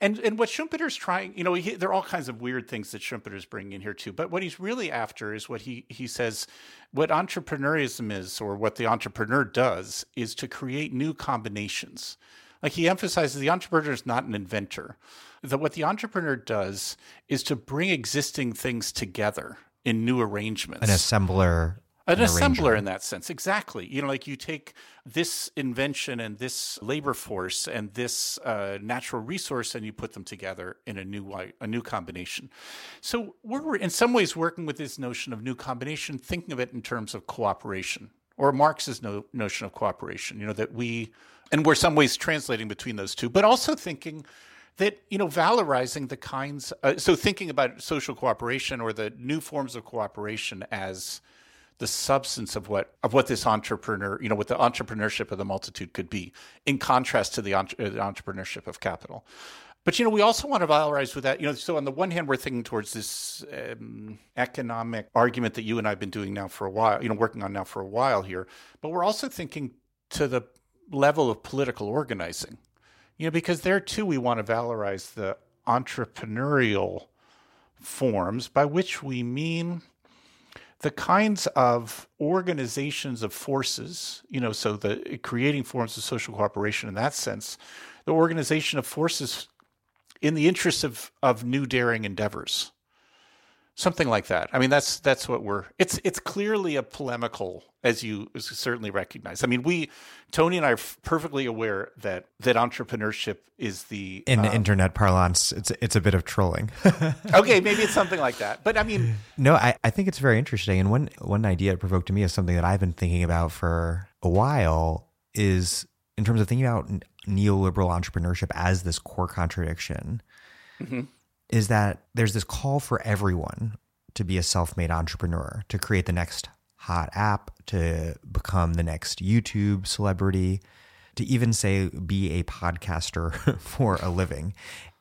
And what Schumpeter's trying, there are all kinds of weird things that Schumpeter's bringing in here too. But what he's really after is what he says, what entrepreneurism is, or what the entrepreneur does, is to create new combinations. Like, he emphasizes the entrepreneur is not an inventor. That what the entrepreneur does is to bring existing things together in new arrangements. An assembler. An assembler in that sense, exactly. You know, like you take this invention and this labor force and this natural resource, and you put them together in a new combination. So we're in some ways working with this notion of new combination, thinking of it in terms of cooperation, or Marx's notion of cooperation. You know, that we're some ways translating between those two, but also thinking that, you know, valorizing the kinds. So thinking about social cooperation or the new forms of cooperation as the substance of what this entrepreneur, you know, what the entrepreneurship of the multitude could be, in contrast to the entrepreneurship of capital. But, you know, we also want to valorize with that, you know, so on the one hand, we're thinking towards this economic argument that you and I have been doing now for a while, you know, working on now for a while here, but we're also thinking to the level of political organizing, you know, because there too, we want to valorize the entrepreneurial forms, by which we mean the kinds of organizations of forces, you know, so the creating forms of social cooperation in that sense, the organization of forces in the interest of new daring endeavors, something like that. I mean, that's what we're. It's clearly a polemical, as you certainly recognize. I mean, Tony and I, are perfectly aware that entrepreneurship is the in internet parlance, it's a bit of trolling. Okay, maybe it's something like that. But I mean, no, I think it's very interesting. And one idea it provoked to me is something that I've been thinking about for a while, is in terms of thinking about neoliberal entrepreneurship as this core contradiction, mm-hmm. is that there's this call for everyone to be a self-made entrepreneur, to create the next hot app, to become the next YouTube celebrity, to even say be a podcaster for a living.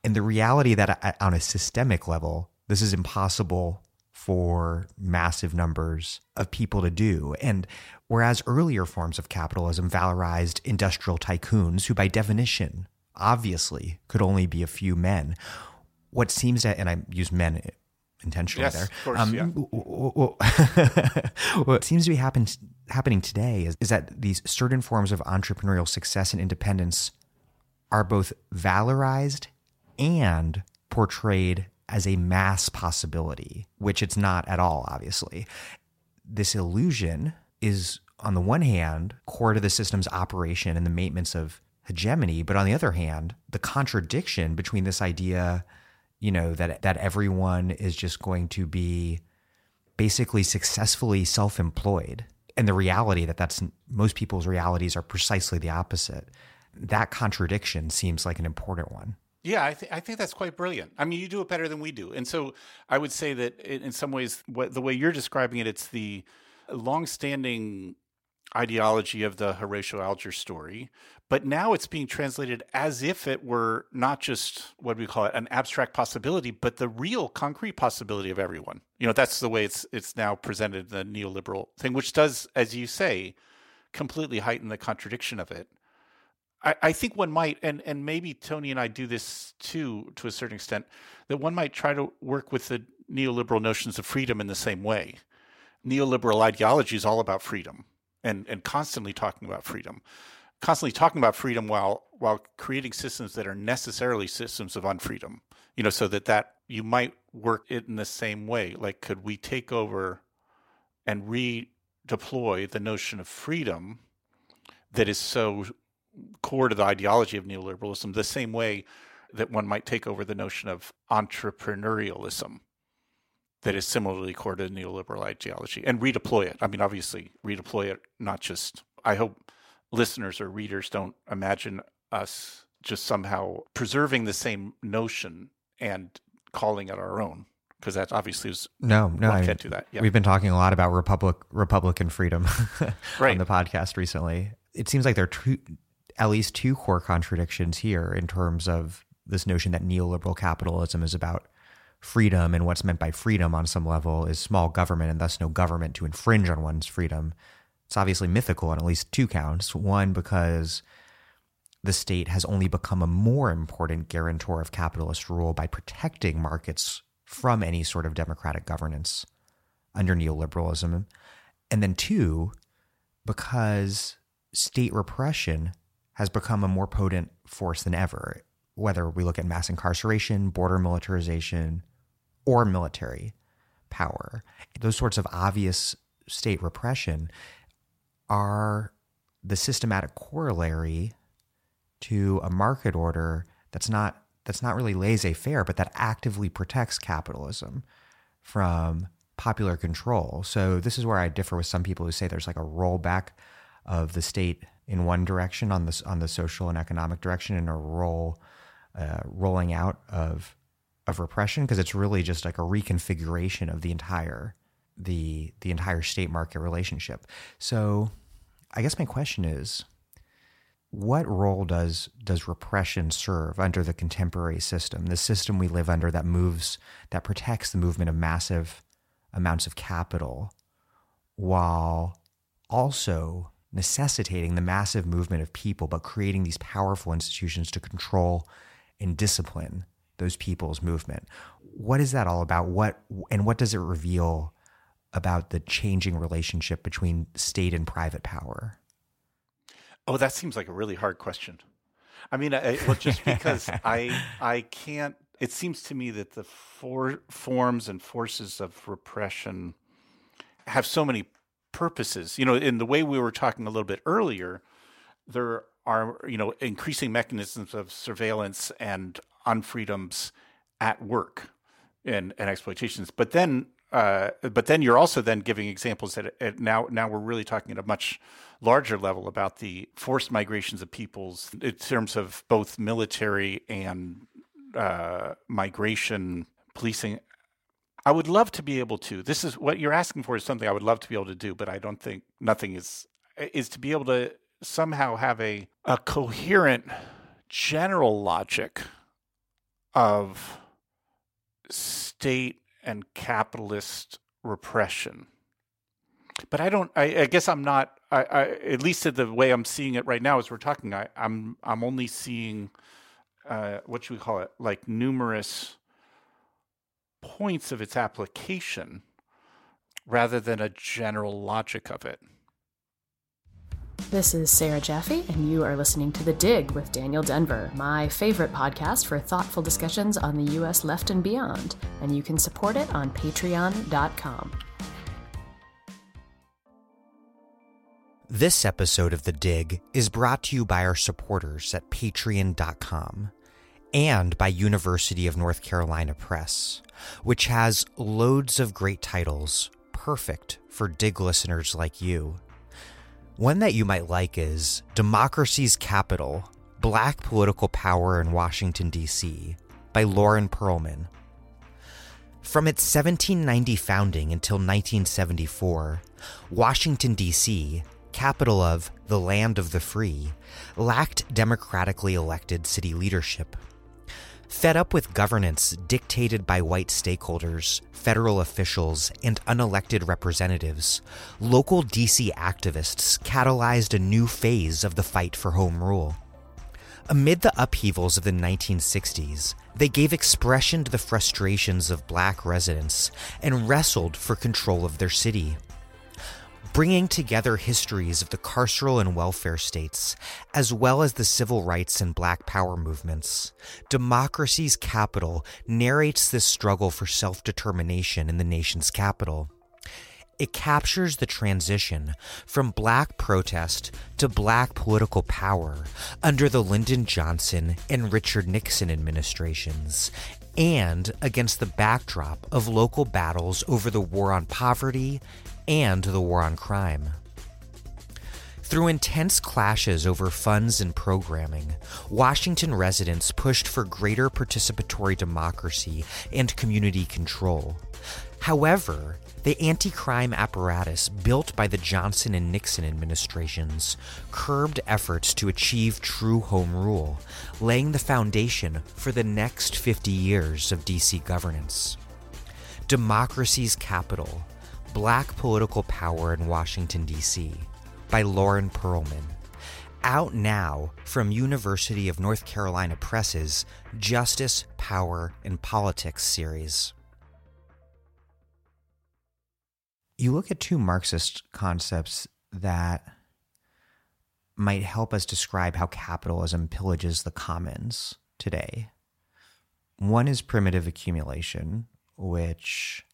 And the reality that on a systemic level, this is impossible for massive numbers of people to do. And whereas earlier forms of capitalism valorized industrial tycoons who, by definition, obviously could only be a few men, what seems that, and I use men intentionally, yes, there. Of course, yeah. What seems to be happening today is that these certain forms of entrepreneurial success and independence are both valorized and portrayed as a mass possibility, which it's not at all, obviously. This illusion is, on the one hand, core to the system's operation and the maintenance of hegemony, but on the other hand, the contradiction between this idea, you know, that everyone is just going to be basically successfully self-employed, and the reality that's most people's realities are precisely the opposite. That contradiction seems like an important one. Yeah, I think that's quite brilliant. I mean, you do it better than we do. And so I would say that in some ways, the way you're describing it, it's the longstanding ideology of the Horatio Alger story, but now it's being translated as if it were not just, what do we call it, an abstract possibility, but the real concrete possibility of everyone. You know, that's the way it's now presented, the neoliberal thing, which does, as you say, completely heighten the contradiction of it. I think one might, and maybe Tony and I do this too, to a certain extent, that one might try to work with the neoliberal notions of freedom in the same way. Neoliberal ideology is all about freedom and constantly talking about freedom while creating systems that are necessarily systems of unfreedom, you know, so that you might work it in the same way. Like, could we take over and redeploy the notion of freedom that is so core to the ideology of neoliberalism, the same way that one might take over the notion of entrepreneurialism that is similarly core to the neoliberal ideology, and redeploy it. I mean, obviously, redeploy it, not just, I hope listeners or readers don't imagine us just somehow preserving the same notion and calling it our own, because that obviously is no, I can't do that. Yeah. We've been talking a lot about Republican freedom right. on the podcast recently. It seems like there are at least two core contradictions here in terms of this notion that neoliberal capitalism is about freedom, and what's meant by freedom on some level is small government and thus no government to infringe on one's freedom. It's obviously mythical on at least two counts. One, because the state has only become a more important guarantor of capitalist rule by protecting markets from any sort of democratic governance under neoliberalism. And then two, because state repression has become a more potent force than ever, whether we look at mass incarceration, border militarization, or military power. Those sorts of obvious state repression are the systematic corollary to a market order that's not really laissez-faire, but that actively protects capitalism from popular control. So this is where I differ with some people who say there's like a rollback of the state in one direction on the social and economic direction, and a rolling out of repression, because it's really just like a reconfiguration of the entire state market relationship. So I guess my question is, what role does repression serve under the contemporary system, the system we live under that protects the movement of massive amounts of capital while also necessitating the massive movement of people, but creating these powerful institutions to control and discipline those people's movement? What is that all about? What does it reveal about the changing relationship between state and private power? Oh, that seems like a really hard question. I mean, just because I can't. It seems to me that the forms and forces of repression have so many purposes. You know, in the way we were talking a little bit earlier, there are, you know, increasing mechanisms of surveillance and unfreedoms at work and exploitations. But then you're also then giving examples that now we're really talking at a much larger level about the forced migrations of peoples in terms of both military and migration, policing. I would love to be able to. This is what you're asking for, is something I would love to be able to do, but I don't think nothing is to be able to somehow have a coherent general logic of state and capitalist repression. But I don't. I guess I'm not. I at least in the way I'm seeing it right now as we're talking. I'm only seeing like numerous points of its application rather than a general logic of it. This is Sarah Jaffe, and you are listening to The Dig with Daniel Denver, my favorite podcast for thoughtful discussions on the U.S. left and beyond, and you can support it on patreon.com. This episode of The Dig is brought to you by our supporters at patreon.com and by University of North Carolina Press, which has loads of great titles perfect for Dig listeners like you. One that you might like is Democracy's Capital, Black Political Power in Washington, D.C. by Lauren Perlman. From its 1790 founding until 1974, Washington, D.C., capital of the land of the free, lacked democratically elected city leadership. Fed up with governance dictated by white stakeholders, federal officials, and unelected representatives, local D.C. activists catalyzed a new phase of the fight for home rule. Amid the upheavals of the 1960s, they gave expression to the frustrations of black residents and wrestled for control of their city. Bringing together histories of the carceral and welfare states, as well as the civil rights and black power movements, Democracy's Capital narrates this struggle for self-determination in the nation's capital. It captures the transition from black protest to black political power under the Lyndon Johnson and Richard Nixon administrations, and against the backdrop of local battles over the war on poverty and the war on crime. Through intense clashes over funds and programming, Washington residents pushed for greater participatory democracy and community control. However, the anti-crime apparatus built by the Johnson and Nixon administrations curbed efforts to achieve true home rule, laying the foundation for the next 50 years of D.C. governance. Democracy's Capital, Black Political Power in Washington, D.C. by Lauren Perlman. Out now from University of North Carolina Press's Justice, Power, and Politics series. You look at two Marxist concepts that might help us describe how capitalism pillages the commons today. One is primitive accumulation, which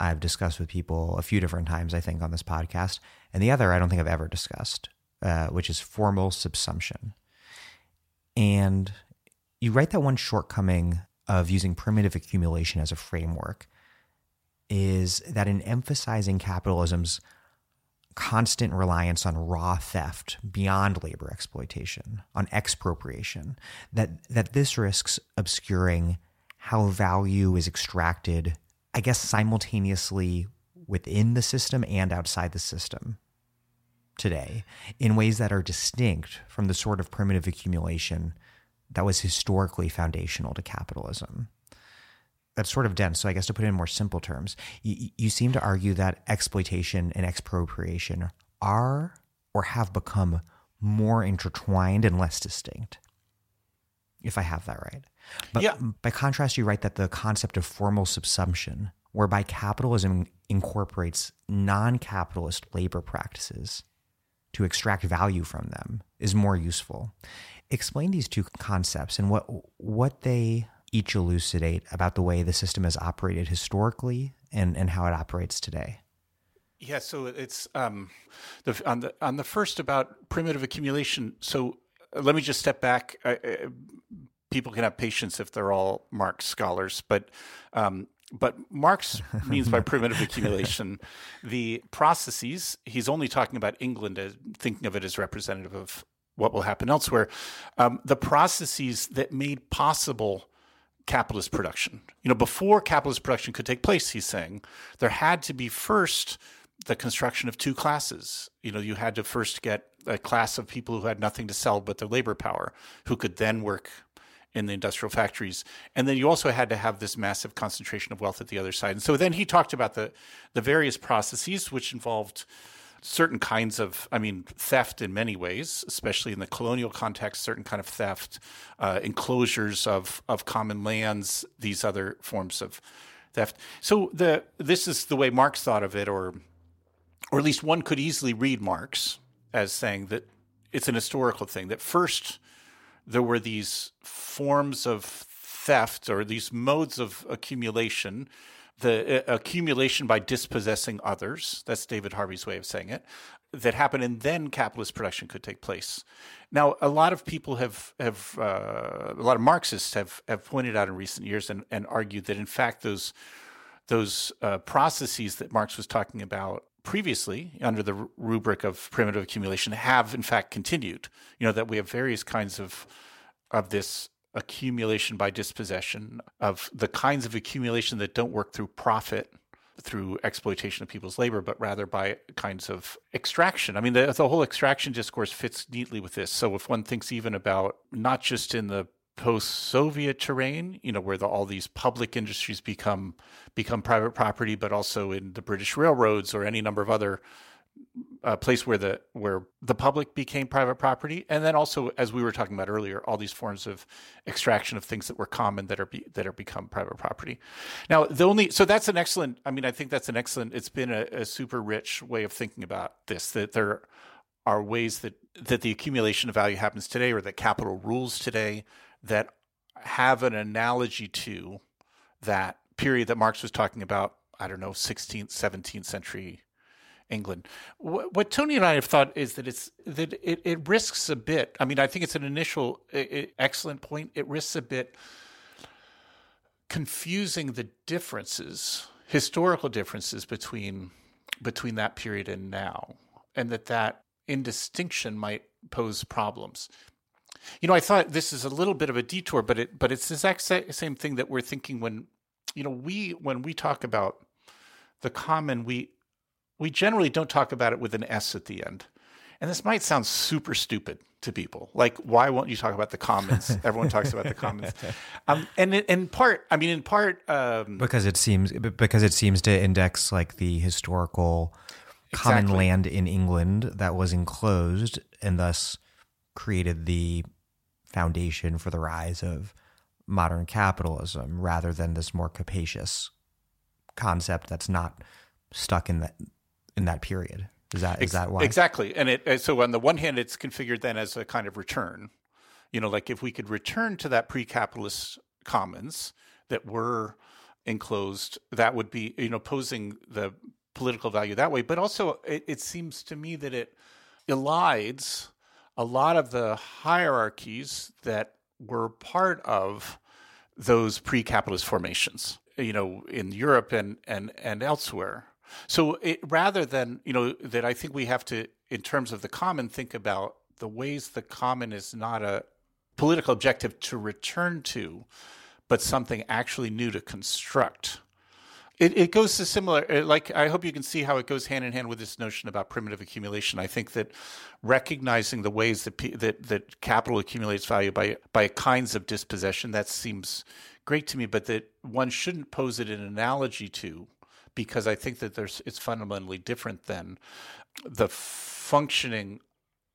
I've discussed with people a few different times, I think, on this podcast. And the other I don't think I've ever discussed, which is formal subsumption. And you write that one shortcoming of using primitive accumulation as a framework is that in emphasizing capitalism's constant reliance on raw theft beyond labor exploitation, on expropriation, that this risks obscuring how value is extracted, I guess, simultaneously within the system and outside the system today in ways that are distinct from the sort of primitive accumulation that was historically foundational to capitalism. That's sort of dense, so I guess to put it in more simple terms, you seem to argue that exploitation and expropriation are or have become more intertwined and less distinct, if I have that right. But yeah. By contrast, you write that the concept of formal subsumption, whereby capitalism incorporates non-capitalist labor practices to extract value from them, is more useful. Explain these two concepts and what they each elucidate about the way the system has operated historically and how it operates today. Yeah, so it's on the first about primitive accumulation. So let me just step back. People can have patience if they're all Marx scholars, but Marx means by primitive accumulation the processes. He's only talking about England, as thinking of it as representative of what will happen elsewhere. The processes that made possible capitalist production. You know, before capitalist production could take place, he's saying, there had to be first the construction of two classes. You know, you had to first get a class of people who had nothing to sell but their labor power, who could then work in the industrial factories. And then you also had to have this massive concentration of wealth at the other side. And so then he talked about the various processes, which involved certain kinds of, theft in many ways, especially in the colonial context, certain kind of theft, enclosures of common lands, these other forms of theft. So this is the way Marx thought of it, or at least one could easily read Marx as saying that it's an historical thing, that first there were these forms of theft or these modes of accumulation, the accumulation by dispossessing others, that's David Harvey's way of saying it, that happened, and then capitalist production could take place. Now, a lot of people a lot of Marxists have pointed out in recent years and argued that, in fact, those processes that Marx was talking about previously under the rubric of primitive accumulation have, in fact, continued. You know, that we have various kinds of this accumulation by dispossession, of the kinds of accumulation that don't work through profit, through exploitation of people's labor, but rather by kinds of extraction. I mean, the whole extraction discourse fits neatly with this. So if one thinks even about not just in the post-Soviet terrain, you know, where all these public industries become private property, but also in the British railroads or any number of other place where the public became private property, and then also, as we were talking about earlier, all these forms of extraction of things that were common that are become private property. Now, that's an excellent. I mean, I think that's an excellent. It's been a super rich way of thinking about this. That there are ways that the accumulation of value happens today, or that capital rules today, that have an analogy to that period that Marx was talking about. I don't know, 16th, 17th century England. What Tony and I have thought is that it risks a bit. I mean, I think it's an initial excellent point. It risks a bit confusing the differences, historical differences between that period and now, and that indistinction might pose problems. You know, I thought this is a little bit of a detour, but it's the exact same thing that we're thinking when, you know, when we talk about the common, we generally don't talk about it with an S at the end. And this might sound super stupid to people. Like, why won't you talk about the commons? Everyone talks about the commons. Because it seems to index like the historical common land in England that was enclosed and thus created the foundation for the rise of modern capitalism, rather than this more capacious concept that's not stuck in that period. Is that why? Exactly. And so on the one hand, it's configured then as a kind of return. You know, like if we could return to that pre-capitalist commons that were enclosed, that would be, you know, posing the political value that way. But also it seems to me that it elides a lot of the hierarchies that were part of those pre-capitalist formations, you know, in Europe and elsewhere. So rather than, you know, that I think we have to, in terms of the common, think about the ways the common is not a political objective to return to, but something actually new to construct. It goes to similar, like, I hope you can see how it goes hand in hand with this notion about primitive accumulation. I think that recognizing the ways that capital accumulates value by kinds of dispossession, that seems great to me, but that one shouldn't pose it in analogy to, because I think that it's fundamentally different than the functioning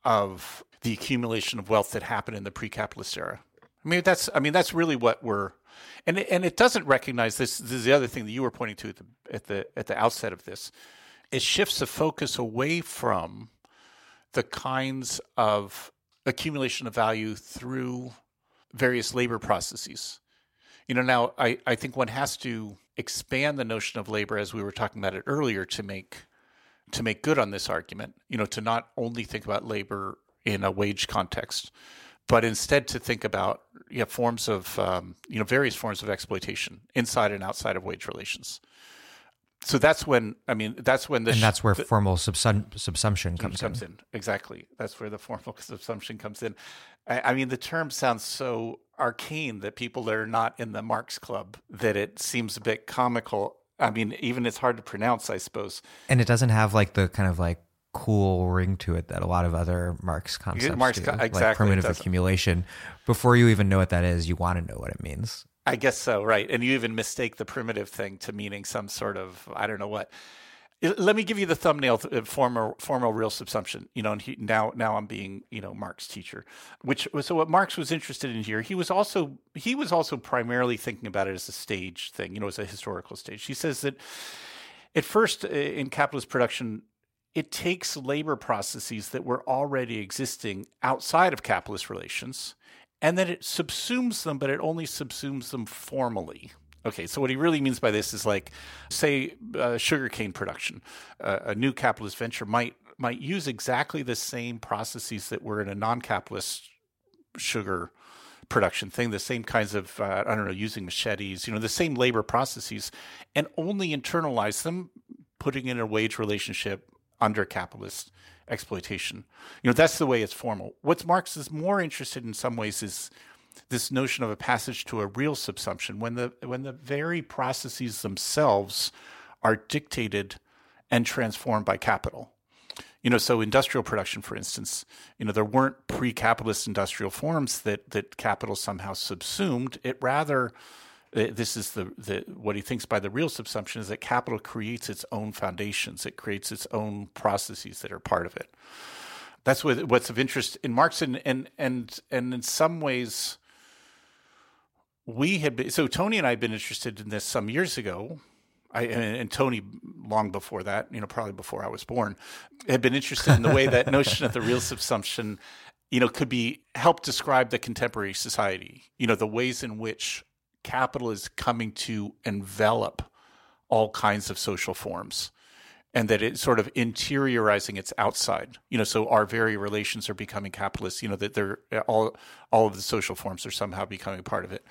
of the accumulation of wealth that happened in the pre-capitalist era. I mean that's really what we're, and it doesn't recognize this. This is the other thing that you were pointing to at the outset of this. It shifts the focus away from the kinds of accumulation of value through various labor processes. You know, now I think one has to expand the notion of labor, as we were talking about it earlier, to make good on this argument. You know, to not only think about labor in a wage context, but instead to think about forms of various forms of exploitation inside and outside of wage relations. So that's where formal subsumption comes in. Exactly, that's where the formal subsumption comes in. I mean, the term sounds so arcane that people that are not in the Marx Club, that it seems a bit comical. I mean, even it's hard to pronounce, I suppose. And it doesn't have like the kind of like cool ring to it that a lot of other Marx concepts do, exactly, like primitive accumulation. Before you even know what that is, you want to know what it means. I guess so, right. And you even mistake the primitive thing to meaning some sort of, I don't know what. Let me give you the thumbnail, formal real subsumption, you know, and now I'm being, you know, Marx's teacher, so what Marx was interested in here, he was also primarily thinking about it as a stage thing, you know, as a historical stage. He says that at first in capitalist production, it takes labor processes that were already existing outside of capitalist relations, and then it subsumes them, but it only subsumes them formally. Okay, so what he really means by this is like, say, sugarcane production. A new capitalist venture might use exactly the same processes that were in a non-capitalist sugar production thing, the same kinds of, using machetes, you know, the same labor processes, and only internalize them, putting in a wage relationship under capitalist exploitation. You know, that's the way it's formal. What Marx is more interested in some ways is this notion of a passage to a real subsumption, when the very processes themselves are dictated and transformed by capital. You know, so industrial production, for instance, you know, there weren't pre-capitalist industrial forms that capital somehow subsumed. It rather, this is the what he thinks by the real subsumption, is that capital creates its own foundations. It creates its own processes that are part of it. That's what's of interest in Marx, and in some ways, we had been. So Tony and I had been interested in this some years ago, and Tony long before that, you know, probably before I was born, had been interested in the way that notion of the real subsumption, you know, could be help describe the contemporary society. You know, the ways in which capital is coming to envelop all kinds of social forms, and that it's sort of interiorizing its outside. You know, so our very relations are becoming capitalist, you know, that they're all of the social forms are somehow becoming part of it.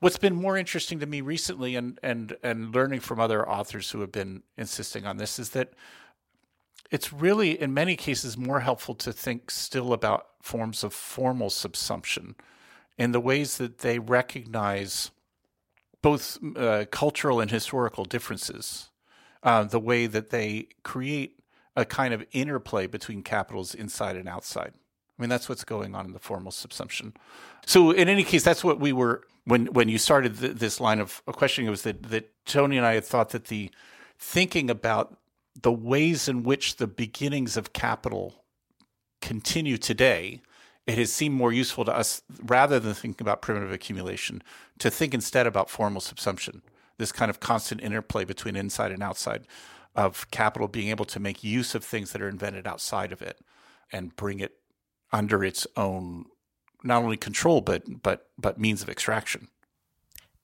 What's been more interesting to me recently, and learning from other authors who have been insisting on this, is that it's really, in many cases, more helpful to think still about forms of formal subsumption and the ways that they recognize both cultural and historical differences. The way that they create a kind of interplay between capitals inside and outside. I mean, that's what's going on in the formal subsumption. So in any case, that's what we were, when you started this line of questioning, it was that Tony and I had thought that the thinking about the ways in which the beginnings of capital continue today, it has seemed more useful to us, rather than thinking about primitive accumulation, to think instead about formal subsumption. This kind of constant interplay between inside and outside of capital being able to make use of things that are invented outside of it and bring it under its own, not only control, but means of extraction.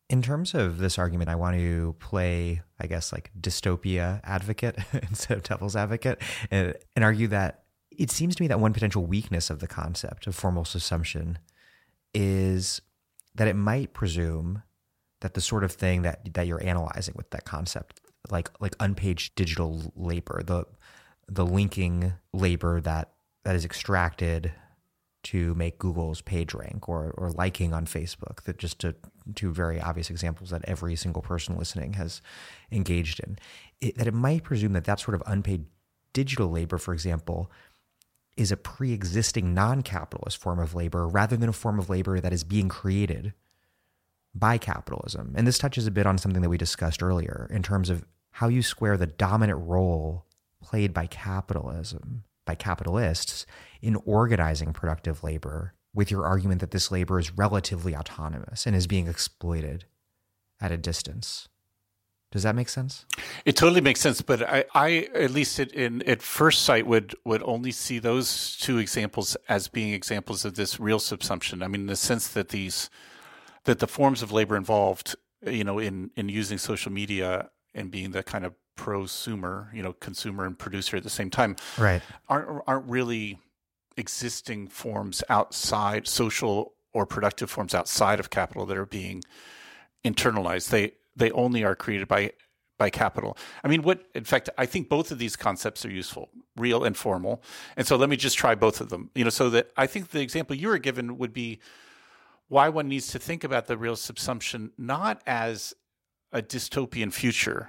In terms of this argument, I want to play, I guess, like dystopia advocate instead of devil's advocate and argue that it seems to me that one potential weakness of the concept of formal assumption is that it might presume that the sort of thing that you're analyzing with that concept, like unpaid digital labor, the linking labor that is extracted to make Google's page rank or liking on Facebook, that just two very obvious examples that every single person listening has engaged in, that it might presume that sort of unpaid digital labor, for example, is a pre-existing non-capitalist form of labor rather than a form of labor that is being created by capitalism. And this touches a bit on something that we discussed earlier in terms of how you square the dominant role played by capitalism, by capitalists, in organizing productive labor with your argument that this labor is relatively autonomous and is being exploited at a distance. Does that make sense? It totally makes sense, but I at least at first sight, would only see those two examples as being examples of this real subsumption. I mean, in the sense that the forms of labor involved, in using social media and being the kind of prosumer, consumer and producer at the same time, right, aren't really existing forms outside, social or productive forms outside of capital that are being internalized. They only are created by capital. I mean, in fact, I think both of these concepts are useful, real and formal. And so let me just try both of them. So that I think the example you were given would be why one needs to think about the real subsumption not as a dystopian future,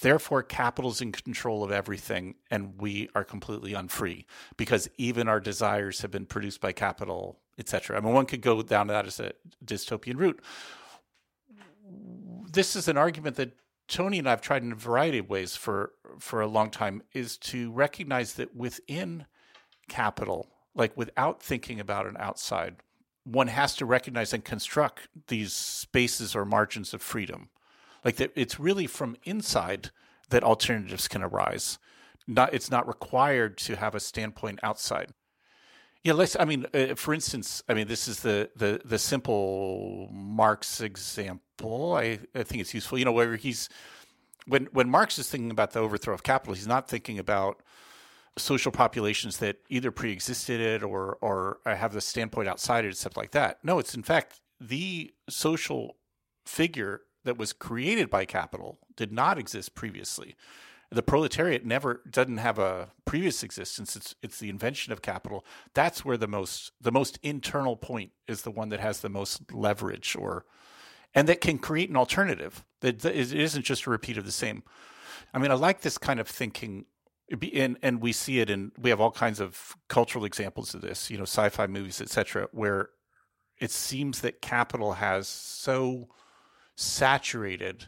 therefore capital's in control of everything and we are completely unfree because even our desires have been produced by capital, etc. I mean, one could go down that as a dystopian route. This is an argument that Tony and I've tried in a variety of ways for a long time, is to recognize that within capital, without thinking about an outside, one has to recognize and construct these spaces or margins of freedom. It's really from inside that alternatives can arise. It's not required to have a standpoint outside. Yeah, for instance, this is the simple Marx example. I think it's useful, where when Marx is thinking about the overthrow of capital, he's not thinking about social populations that either preexisted it or have the standpoint outside it, stuff like that. No, it's in fact the social figure that was created by capital did not exist previously. The proletariat doesn't have a previous existence. It's the invention of capital. That's where the most internal point is, the one that has the most leverage, and that can create an alternative. That it isn't just a repeat of the same. I like this kind of thinking, and we see it, and we have all kinds of cultural examples of this. Sci-fi movies, etc., where it seems that capital has so saturated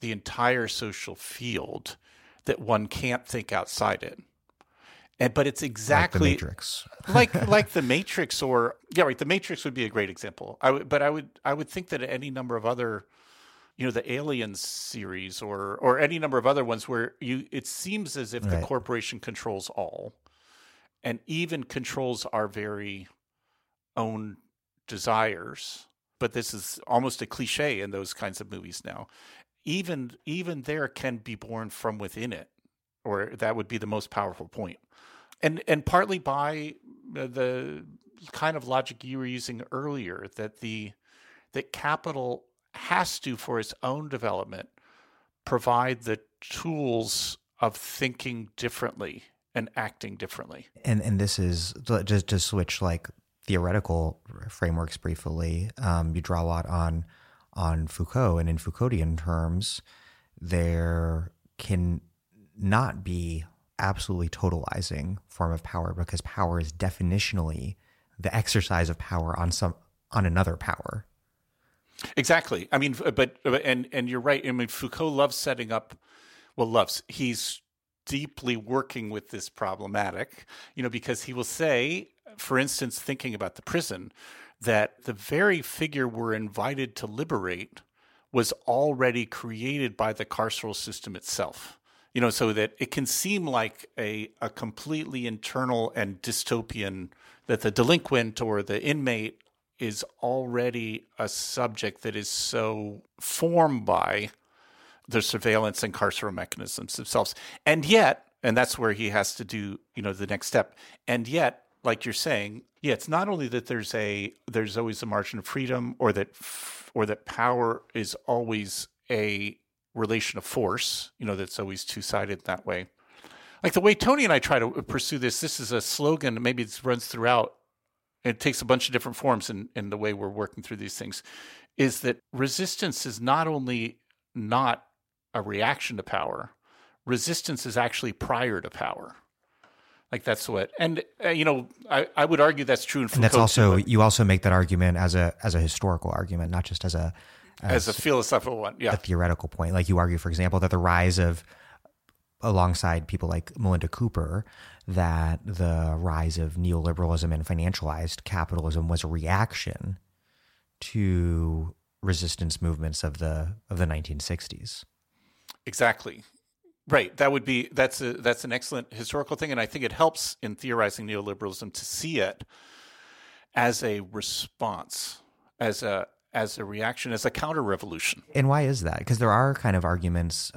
the entire social field that one can't think outside it. But it's exactly like the Matrix, like the Matrix, or yeah, right. The Matrix would be a great example. I would think that any number of other, the Aliens series or any number of other ones where it seems as if right. The corporation controls all, and even controls our very own desires. But this is almost a cliche in those kinds of movies now. Even there can be born from within it, or that would be the most powerful point. And partly by the kind of logic you were using earlier, that that capital has to, for its own development, provide the tools of thinking differently and acting differently. And this is, just to switch theoretical frameworks briefly, you draw a lot on Foucault, and in Foucauldian terms, there can not be absolutely totalizing form of power because power is definitionally the exercise of power on another power. Exactly. But you're right. Foucault loves setting up. He's deeply working with this problematic, because he will say, for instance, thinking about the prison, that the very figure we're invited to liberate was already created by the carceral system itself. you know, so that it can seem like a completely internal and dystopian, that the delinquent or the inmate is already a subject that is so formed by the surveillance and carceral mechanisms themselves. And yet, and that's where he has to do, you know, the next step. And yet, like you're saying, yeah, it's not only that there's always a margin of freedom, or that power is always a relation of force, you know, that's always two-sided that way. Like the way Tony and I try to pursue this, this is a slogan, maybe it runs throughout, it takes a bunch of different forms in the way we're working through these things, is that resistance is not only not a reaction to power, resistance is actually prior to power. Like that's what, and you know, I would argue that's true. And that's also, you also make that argument as a historical argument, not just as a philosophical one, yeah, a theoretical point. Like you argue, for example, that the rise of, alongside people like Melinda Cooper, that the rise of neoliberalism and financialized capitalism was a reaction to resistance movements of the 1960s. Exactly. Right. That's an excellent historical thing. And I think it helps in theorizing neoliberalism to see it as a response, as a reaction, as a counter-revolution. And why is that? Because there are kind of arguments,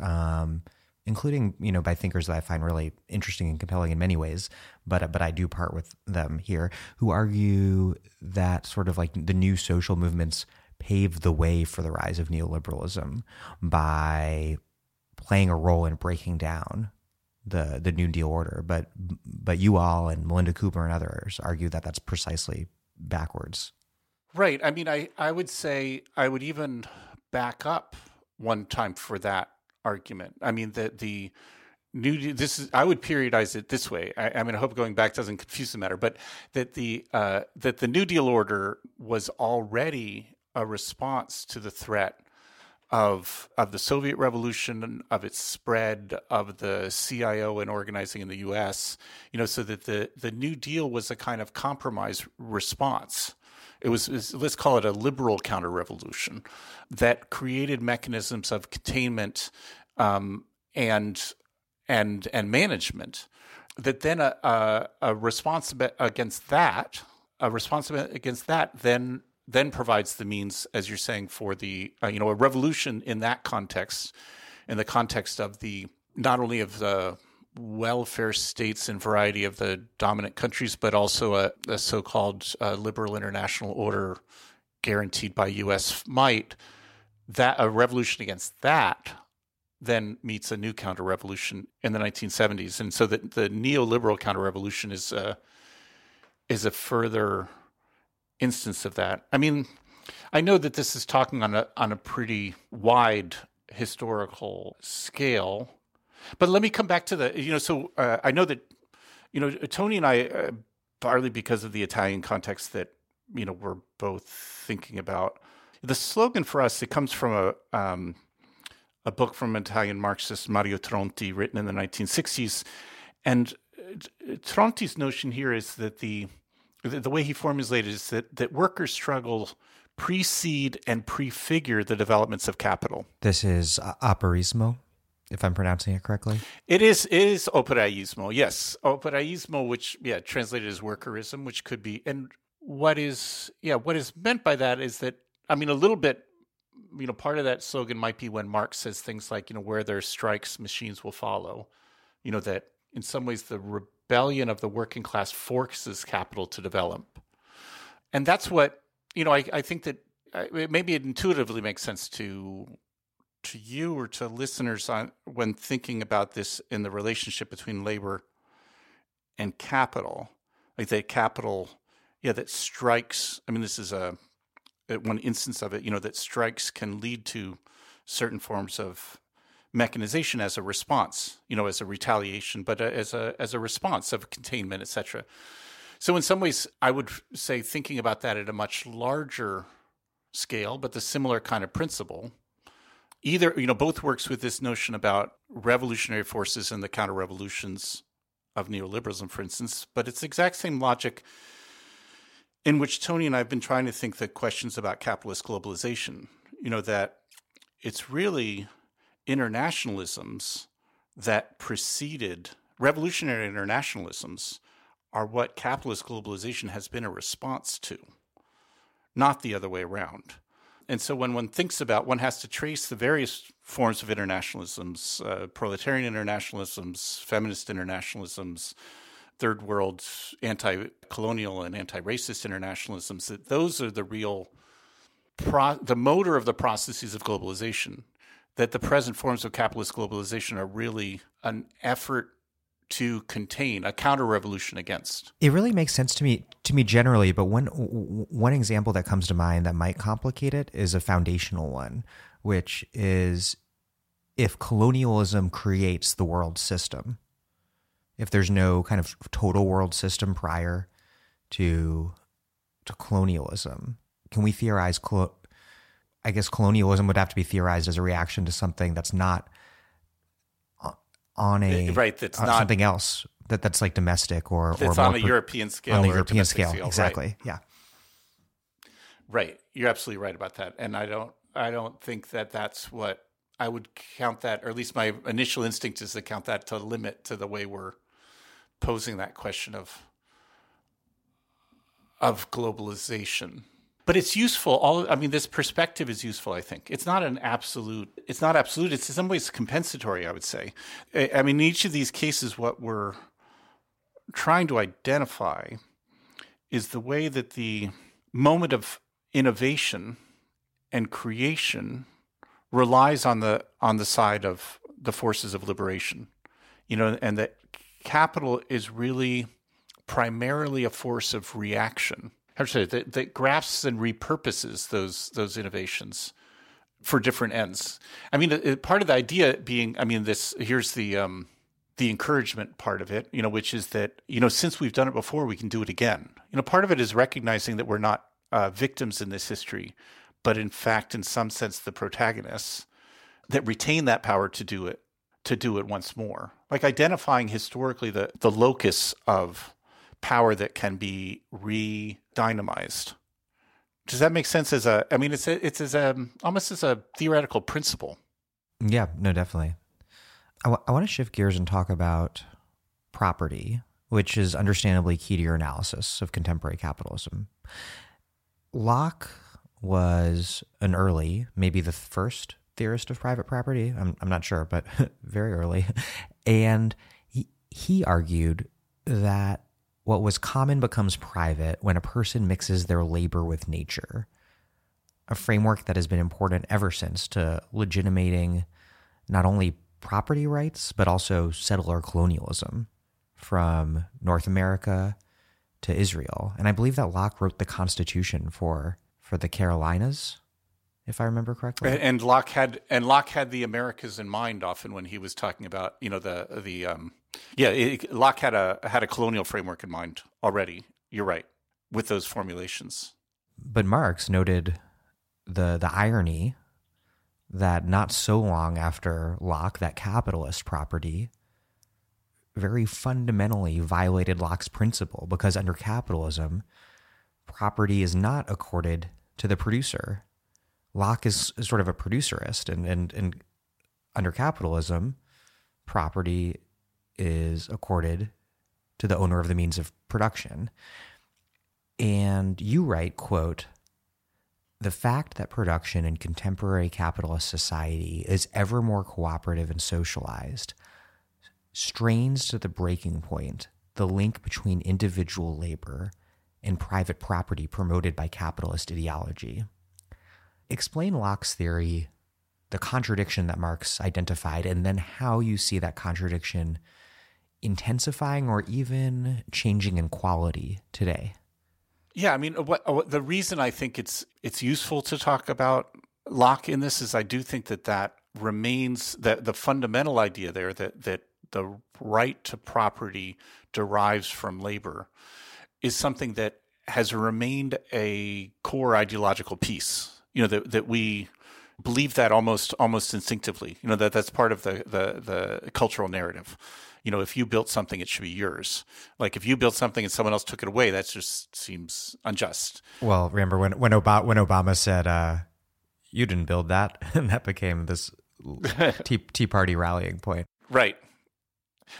including, you know, by thinkers that I find really interesting and compelling in many ways, but I do part with them here, who argue that sort of like the new social movements paved the way for the rise of neoliberalism by playing a role in breaking down the New Deal order, but you all and Melinda Cooper and others argue that that's precisely backwards. Right. I mean, I would say I would even back up one time for that argument. I mean, the New Deal, this is, I would periodize it this way. I mean, I hope going back doesn't confuse the matter, but that the New Deal order was already a response to the threat of the Soviet Revolution, of its spread, of the CIO and organizing in the U.S., you know, so that the New Deal was a kind of compromise response. It was let's call it a liberal counter-revolution that created mechanisms of containment and management. That then a response against that, then provides the means, as you're saying, for the a revolution in that context, in the context of the not only of the welfare states and variety of the dominant countries, but also a so-called liberal international order guaranteed by U.S. might. That a revolution against that then meets a new counter-revolution in the 1970s, and so that the neoliberal counter-revolution is a further instance of that. I mean, I know that this is talking on a pretty wide historical scale, but let me come back to the, you know, so I know that, you know, Tony and I, partly because of the Italian context that, you know, we're both thinking about, the slogan for us, it comes from a book from Italian Marxist Mario Tronti written in the 1960s. And Tronti's notion here is that the way he formulated is that workers' struggle precede and prefigure the developments of capital. This is operaismo, if I'm pronouncing it correctly? It is operaismo, yes. Operaismo, which, yeah, translated as workerism, which could be. And what is meant by that is that, I mean, a little bit, you know, part of that slogan might be when Marx says things like, you know, where there are strikes, machines will follow. You know, that in some ways the rebellion of the working class forces capital to develop. And that's what, you know, I think that maybe it intuitively makes sense to you or to listeners on when thinking about this in the relationship between labor and capital. Like that capital, yeah, that strikes, I mean, this is one instance of it, you know, that strikes can lead to certain forms of mechanization as a response, you know, as a retaliation, but as a response of containment, etc. So in some ways, I would say thinking about that at a much larger scale, but the similar kind of principle, either, you know, both works with this notion about revolutionary forces and the counter-revolutions of neoliberalism, for instance, but it's the exact same logic in which Tony and I have been trying to think the questions about capitalist globalization, you know, that it's really internationalisms that preceded revolutionary internationalisms are what capitalist globalization has been a response to, not the other way around. And so when one thinks about, one has to trace the various forms of internationalisms, proletarian internationalisms, feminist internationalisms, third world anti-colonial and anti-racist internationalisms, that those are the real, the motor of the processes of globalization, that the present forms of capitalist globalization are really an effort to contain, a counter-revolution against. It really makes sense to me generally, but one example that comes to mind that might complicate it is a foundational one, which is if colonialism creates the world system, if there's no kind of total world system prior to colonialism, can we theorize, I guess colonialism would have to be theorized as a reaction to something that's not on a right, that's not something else that's like domestic or on a European scale. On the European scale, exactly. Right. Yeah, right. You're absolutely right about that, and I don't think that's what I would count that, or at least my initial instinct is to count that to limit to the way we're posing that question of globalization. But it's useful. This perspective is useful, I think. It's not absolute. It's in some ways compensatory, I would say. I mean, in each of these cases, what we're trying to identify is the way that the moment of innovation and creation relies on the side of the forces of liberation, and that capital is really primarily a force of reaction. That grasps and repurposes those innovations for different ends. I mean, part of the idea being, here's the encouragement part of it, which is that, since we've done it before, we can do it again. Part of it is recognizing that we're not victims in this history, but in fact, in some sense, the protagonists that retain that power to do it once more. Like identifying historically the locus of power that can be re-dynamized. Does that make sense? Almost as a theoretical principle. Yeah, no, definitely. I want to shift gears and talk about property, which is understandably key to your analysis of contemporary capitalism. Locke was an early, maybe the first theorist of private property. I'm not sure, but very early. And he argued that what was common becomes private when a person mixes their labor with nature, a framework that has been important ever since to legitimating not only property rights, but also settler colonialism from North America to Israel. And I believe that Locke wrote the Constitution for the Carolinas, if I remember correctly. And Locke had the Americas in mind often when he was talking about, Locke had a colonial framework in mind already. You're right, with those formulations. But Marx noted the irony that not so long after Locke, that capitalist property very fundamentally violated Locke's principle, because under capitalism, property is not accorded to the producer. Locke is sort of a producerist, and under capitalism, property is accorded to the owner of the means of production. And you write, quote, "The fact that production in contemporary capitalist society is ever more cooperative and socialized strains to the breaking point the link between individual labor and private property promoted by capitalist ideology." Explain Locke's theory, the contradiction that Marx identified, and then how you see that contradiction intensifying or even changing in quality today. Yeah, the reason I think it's useful to talk about Locke in this is I do think that remains the fundamental idea there that the right to property derives from labor is something that has remained a core ideological piece. That we believe that almost instinctively. That's part of the cultural narrative. If you built something, it should be yours. Like if you built something and someone else took it away, that just seems unjust. Well, remember when Obama said, "You didn't build that," and that became this Tea Party rallying point. Right.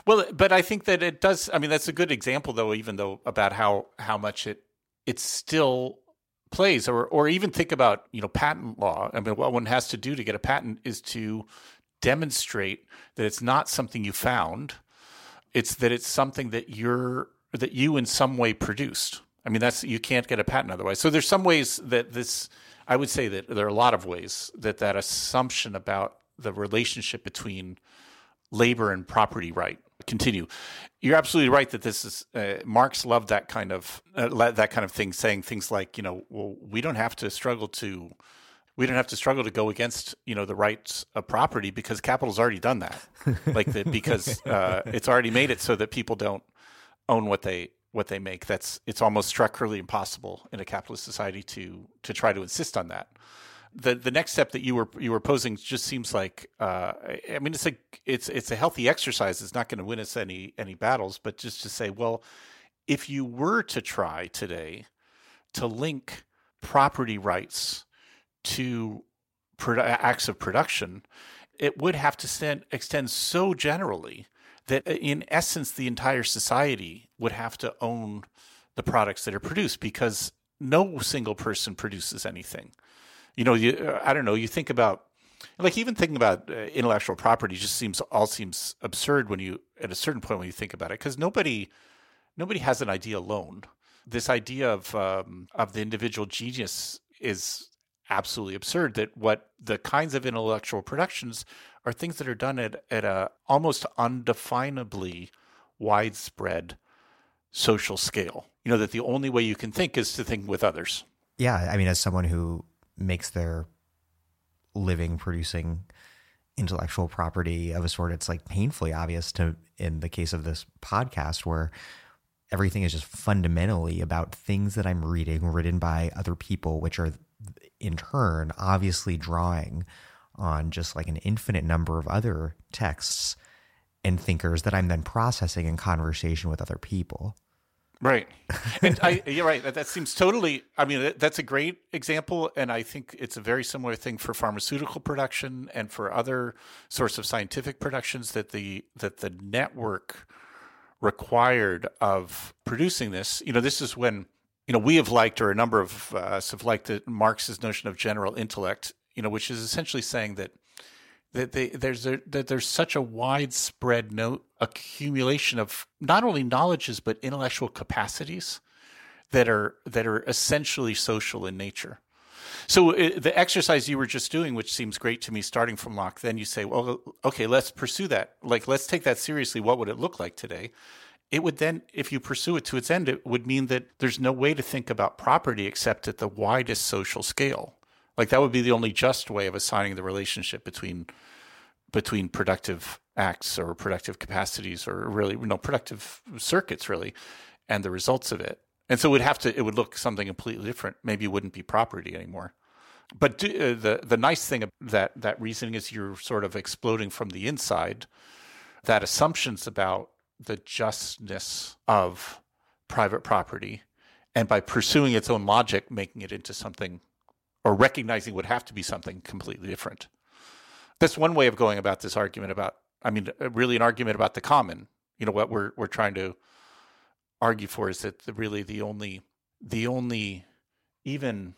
Well, but I think that it does. I mean, that's a good example, though, even though about how much it still plays, or even think about, you know, patent law. I mean, what one has to do to get a patent is to demonstrate that it's not something you found. It's that it's something that you in some way produced. I mean, that's, you can't get a patent otherwise. So there's some ways that this, I would say that there are a lot of ways that assumption about the relationship between labor and property right continue. You're absolutely right that this is Marx loved that kind of thing, saying things like, you know, well, we don't have to struggle to go against, you know, the rights of property because capital's already done that, like that, because it's already made it so that people don't own what they make. It's almost structurally impossible in a capitalist society to try to insist on that. The next step that you were posing just seems like I mean, it's a healthy exercise. It's not going to win us any battles, but just to say, well, if you were to try today to link property rights to acts of production, it would have to extend so generally that in essence, the entire society would have to own the products that are produced, because no single person produces anything. You know, I don't know, you think about, like, even thinking about intellectual property just seems absurd at a certain point when you think about it, because nobody has an idea alone. This idea of the individual genius is absolutely absurd, that what the kinds of intellectual productions are things that are done at a almost undefinably widespread social scale. You know, that the only way you can think is to think with others. Yeah, I mean, as someone who makes their living producing intellectual property of a sort, it's like painfully obvious to, in the case of this podcast, where everything is just fundamentally about things that I'm reading written by other people, which are in turn obviously drawing on just like an infinite number of other texts and thinkers that I'm then processing in conversation with other people. Right. And you're right. That seems totally, I mean, that's a great example. And I think it's a very similar thing for pharmaceutical production and for other sorts of scientific productions, that the network required of producing this. You know, this is when, you know, we have liked, or a number of us have liked, the Marx's notion of general intellect, you know, which is essentially saying that there's such a widespread accumulation of not only knowledges but intellectual capacities that are essentially social in nature. So the exercise you were just doing, which seems great to me, starting from Locke, then you say, well, okay, let's pursue that. Like, let's take that seriously. What would it look like today? It would then, if you pursue it to its end, it would mean that there's no way to think about property except at the widest social scale. Like, that would be the only just way of assigning the relationship between productive acts or productive capacities, or really, you know, productive circuits, really, and the results of it. And so it would look something completely different. Maybe it wouldn't be property anymore. But the nice thing about that reasoning is you're sort of exploding from the inside that assumptions about the justness of private property, and by pursuing its own logic, making it into something, or recognizing would have to be something completely different. That's one way of going about this argument an argument about the common. You know, what we're trying to argue for is that the only even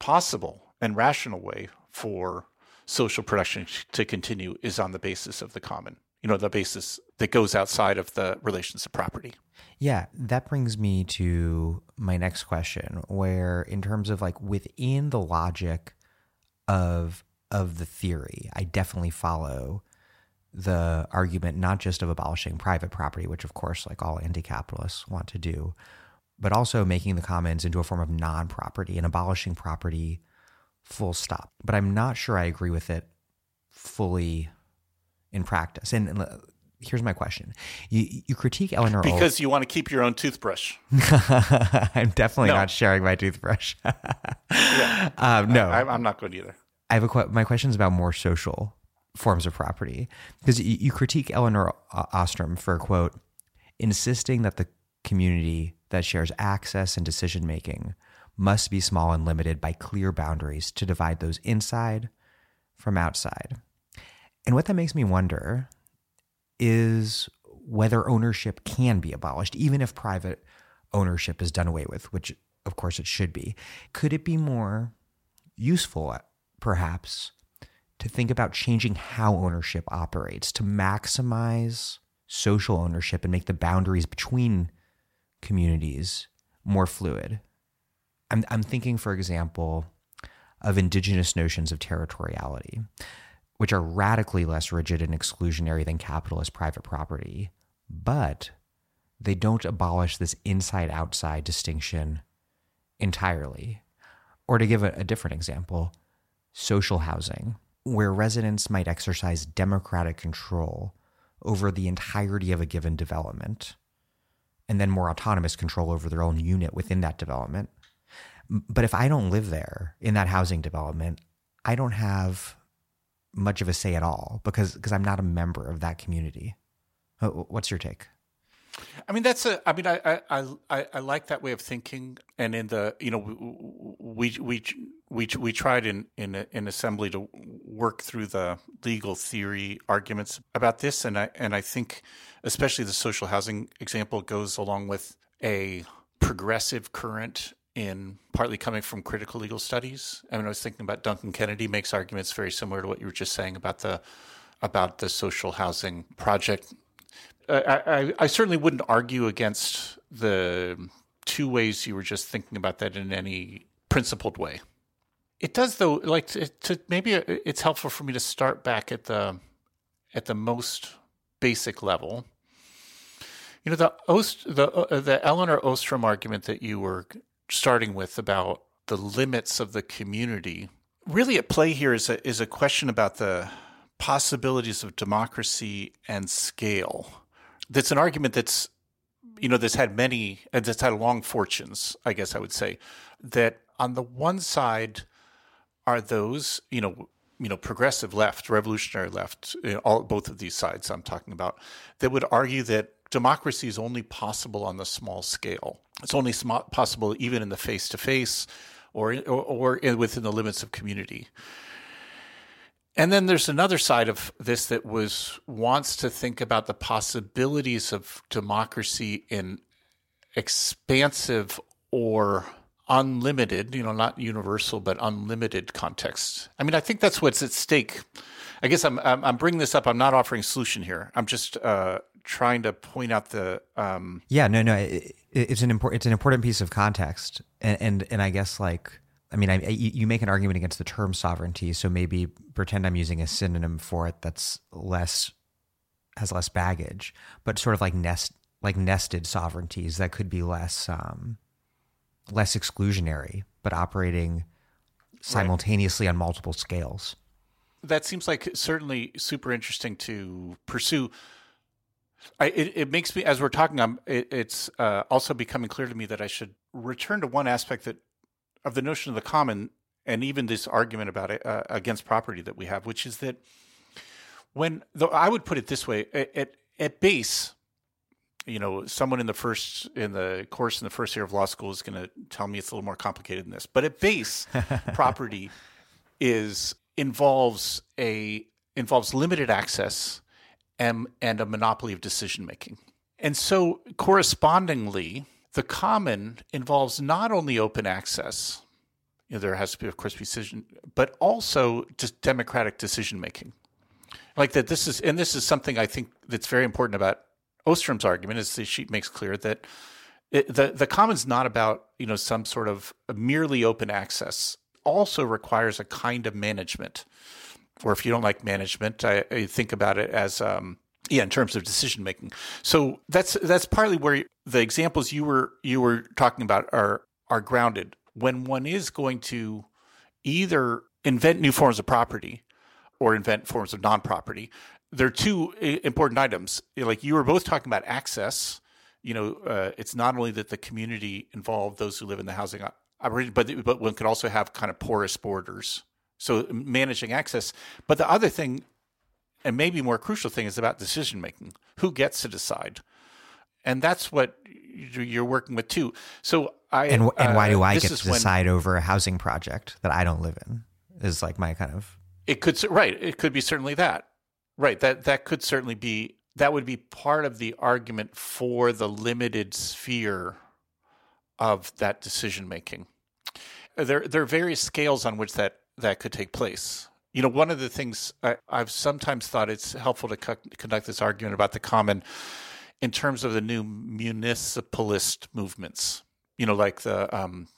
possible and rational way for social production to continue is on the basis of the common. You know, the basis that goes outside of the relations of property. Yeah, that brings me to my next question, where in terms of, like, within the logic of the theory, I definitely follow the argument not just of abolishing private property, which of course, like all anti-capitalists want to do, but also making the commons into a form of non-property and abolishing property full stop. But I'm not sure I agree with it fully in practice. And here's my question. You critique Eleanor because you want to keep your own toothbrush. I'm definitely not sharing my toothbrush. Yeah. No. I'm not good either. I have my question's about more social forms of property, because you critique Eleanor Ostrom for, quote, insisting that the community that shares access and decision-making must be small and limited by clear boundaries to divide those inside from outside. And what that makes me wonder is whether ownership can be abolished, even if private ownership is done away with, which of course it should be. Could it be more useful, perhaps, to think about changing how ownership operates, to maximize social ownership and make the boundaries between communities more fluid? I'm thinking, for example, of indigenous notions of territoriality, which are radically less rigid and exclusionary than capitalist private property, but they don't abolish this inside-outside distinction entirely. Or to give a different example, social housing, where residents might exercise democratic control over the entirety of a given development, and then more autonomous control over their own unit within that development. But if I don't live there in that housing development, I don't have much of a say at all because I'm not a member of that community. What's your take? I mean, I like that way of thinking. And in the, you know, we tried in Assembly to work through the legal theory arguments about this, and I think especially the social housing example goes along with a progressive current in partly coming from critical legal studies. I mean, I was thinking about Duncan Kennedy makes arguments very similar to what you were just saying about the social housing project. I certainly wouldn't argue against the two ways you were just thinking about that in any principled way. It does, though. Like to maybe it's helpful for me to start back at the most basic level. You know, the Eleanor Ostrom argument that you were starting with about the limits of the community. Really, at play here is a question about the possibilities of democracy and scale. That's an argument that's, you know, that's had long fortunes, I guess I would say, that on the one side are those, you know, progressive left, revolutionary left, both of these sides I'm talking about, that would argue that democracy is only possible on the small scale. It's only possible even in the face-to-face or within the limits of community. And then there's another side of this that wants to think about the possibilities of democracy in expansive or unlimited, you know, not universal, but unlimited contexts. I mean, I think that's what's at stake. I guess I'm bringing this up. I'm not offering a solution here. I'm just trying to point out the. Yeah, no. It's an important piece of context, and I guess like. I mean, you make an argument against the term sovereignty, so maybe pretend I'm using a synonym for it that's has less baggage, but sort of like nested sovereignties that could be less exclusionary, but operating simultaneously on multiple scales. That seems like certainly super interesting to pursue. It makes me, as we're talking, it's also becoming clear to me that I should return to one aspect that. Of the notion of the common, and even this argument about it, against property that we have, which is that I would put it this way: at base, you know, someone in the first year of law school is going to tell me it's a little more complicated than this. But at base, property involves limited access and a monopoly of decision making, and so correspondingly. The common involves not only open access, you know, there has to be, of course, decision, but also just democratic decision making. Like that, this is something I think that's very important about Ostrom's argument. Is she makes clear that the common's not about, you know, some sort of merely open access. Also requires a kind of management, or if you don't like management, I think about it as. In terms of decision making. So that's partly where the examples you were talking about are grounded. When one is going to either invent new forms of property or invent forms of non-property, there are two important items. Like you were both talking about access. You know, it's not only that the community involved those who live in the housing operation, but one could also have kind of porous borders. So managing access. But the other thing. And maybe more crucial thing is about decision making. Who gets to decide? And that's what you're working with too. So and why do I get to decide over a housing project that I don't live in? Is like my kind of it could be certainly that. Right. That could certainly be that would be part of the argument for the limited sphere of that decision-making. There are various scales on which that could take place. You know, one of the things I've sometimes thought it's helpful to conduct this argument about the common in terms of the new municipalist movements, you know, like the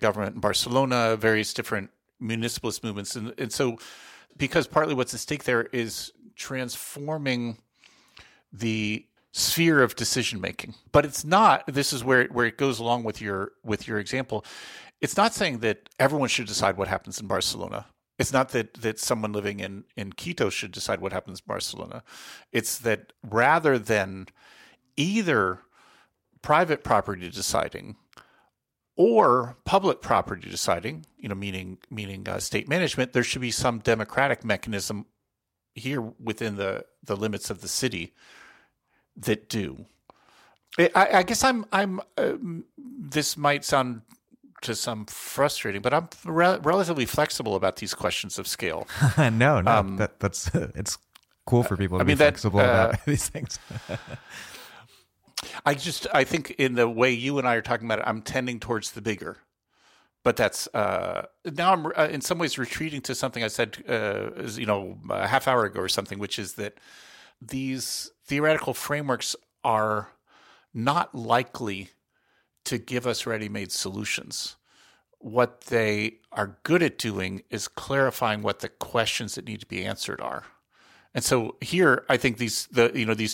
government in Barcelona, various different municipalist movements. And so because partly what's at stake there is transforming the sphere of decision-making. But it's not, this is where it goes along with your example, it's not saying that everyone should decide what happens in Barcelona. It's not that someone living in Quito should decide what happens in Barcelona. It's that rather than either private property deciding or public property deciding, you know, meaning state management, there should be some democratic mechanism here within the limits of the city that do. I guess I'm this might sound to some frustrating, but I'm relatively flexible about these questions of scale. No, that's it's cool for people to be flexible about these things. I think in the way you and I are talking about it, I'm tending towards the bigger, but that's now I'm in some ways retreating to something I said, a half hour ago or something, which is that these theoretical frameworks are not likely to give us ready-made solutions. What they are good at doing is clarifying what the questions that need to be answered are. And so here, I think these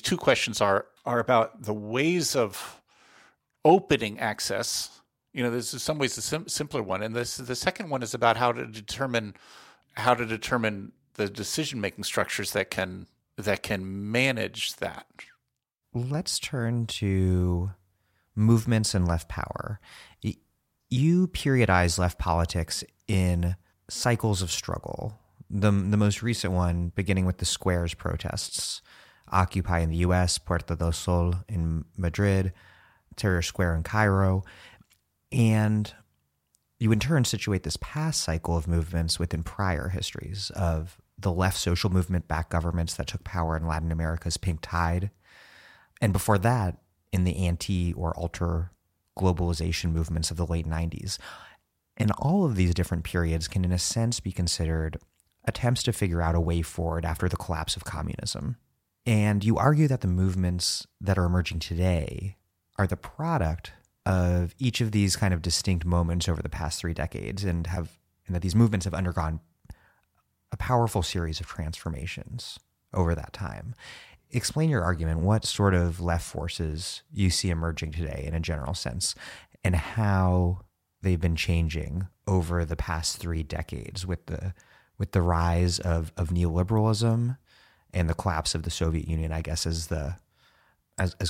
two questions are about the ways of opening access. You know, this is in some ways the simpler one, and the second one is about how to determine the decision-making structures that can manage that. Let's turn to movements and left power. You periodize left politics in cycles of struggle. The most recent one, beginning with the squares protests, Occupy in the U.S., Puerta del Sol in Madrid, Tahrir Square in Cairo. And you in turn situate this past cycle of movements within prior histories of the left social movement-backed governments that took power in Latin America's Pink Tide. And before that, in the anti or alter globalization movements of the late 90s. And all of these different periods can, in a sense, be considered attempts to figure out a way forward after the collapse of communism. And you argue that the movements that are emerging today are the product of each of these kind of distinct moments over the past three decades and that these movements have undergone a powerful series of transformations over that time. Explain your argument, what sort of left forces you see emerging today in a general sense, and how they've been changing over the past three decades with the rise of neoliberalism and the collapse of the Soviet Union, I guess, as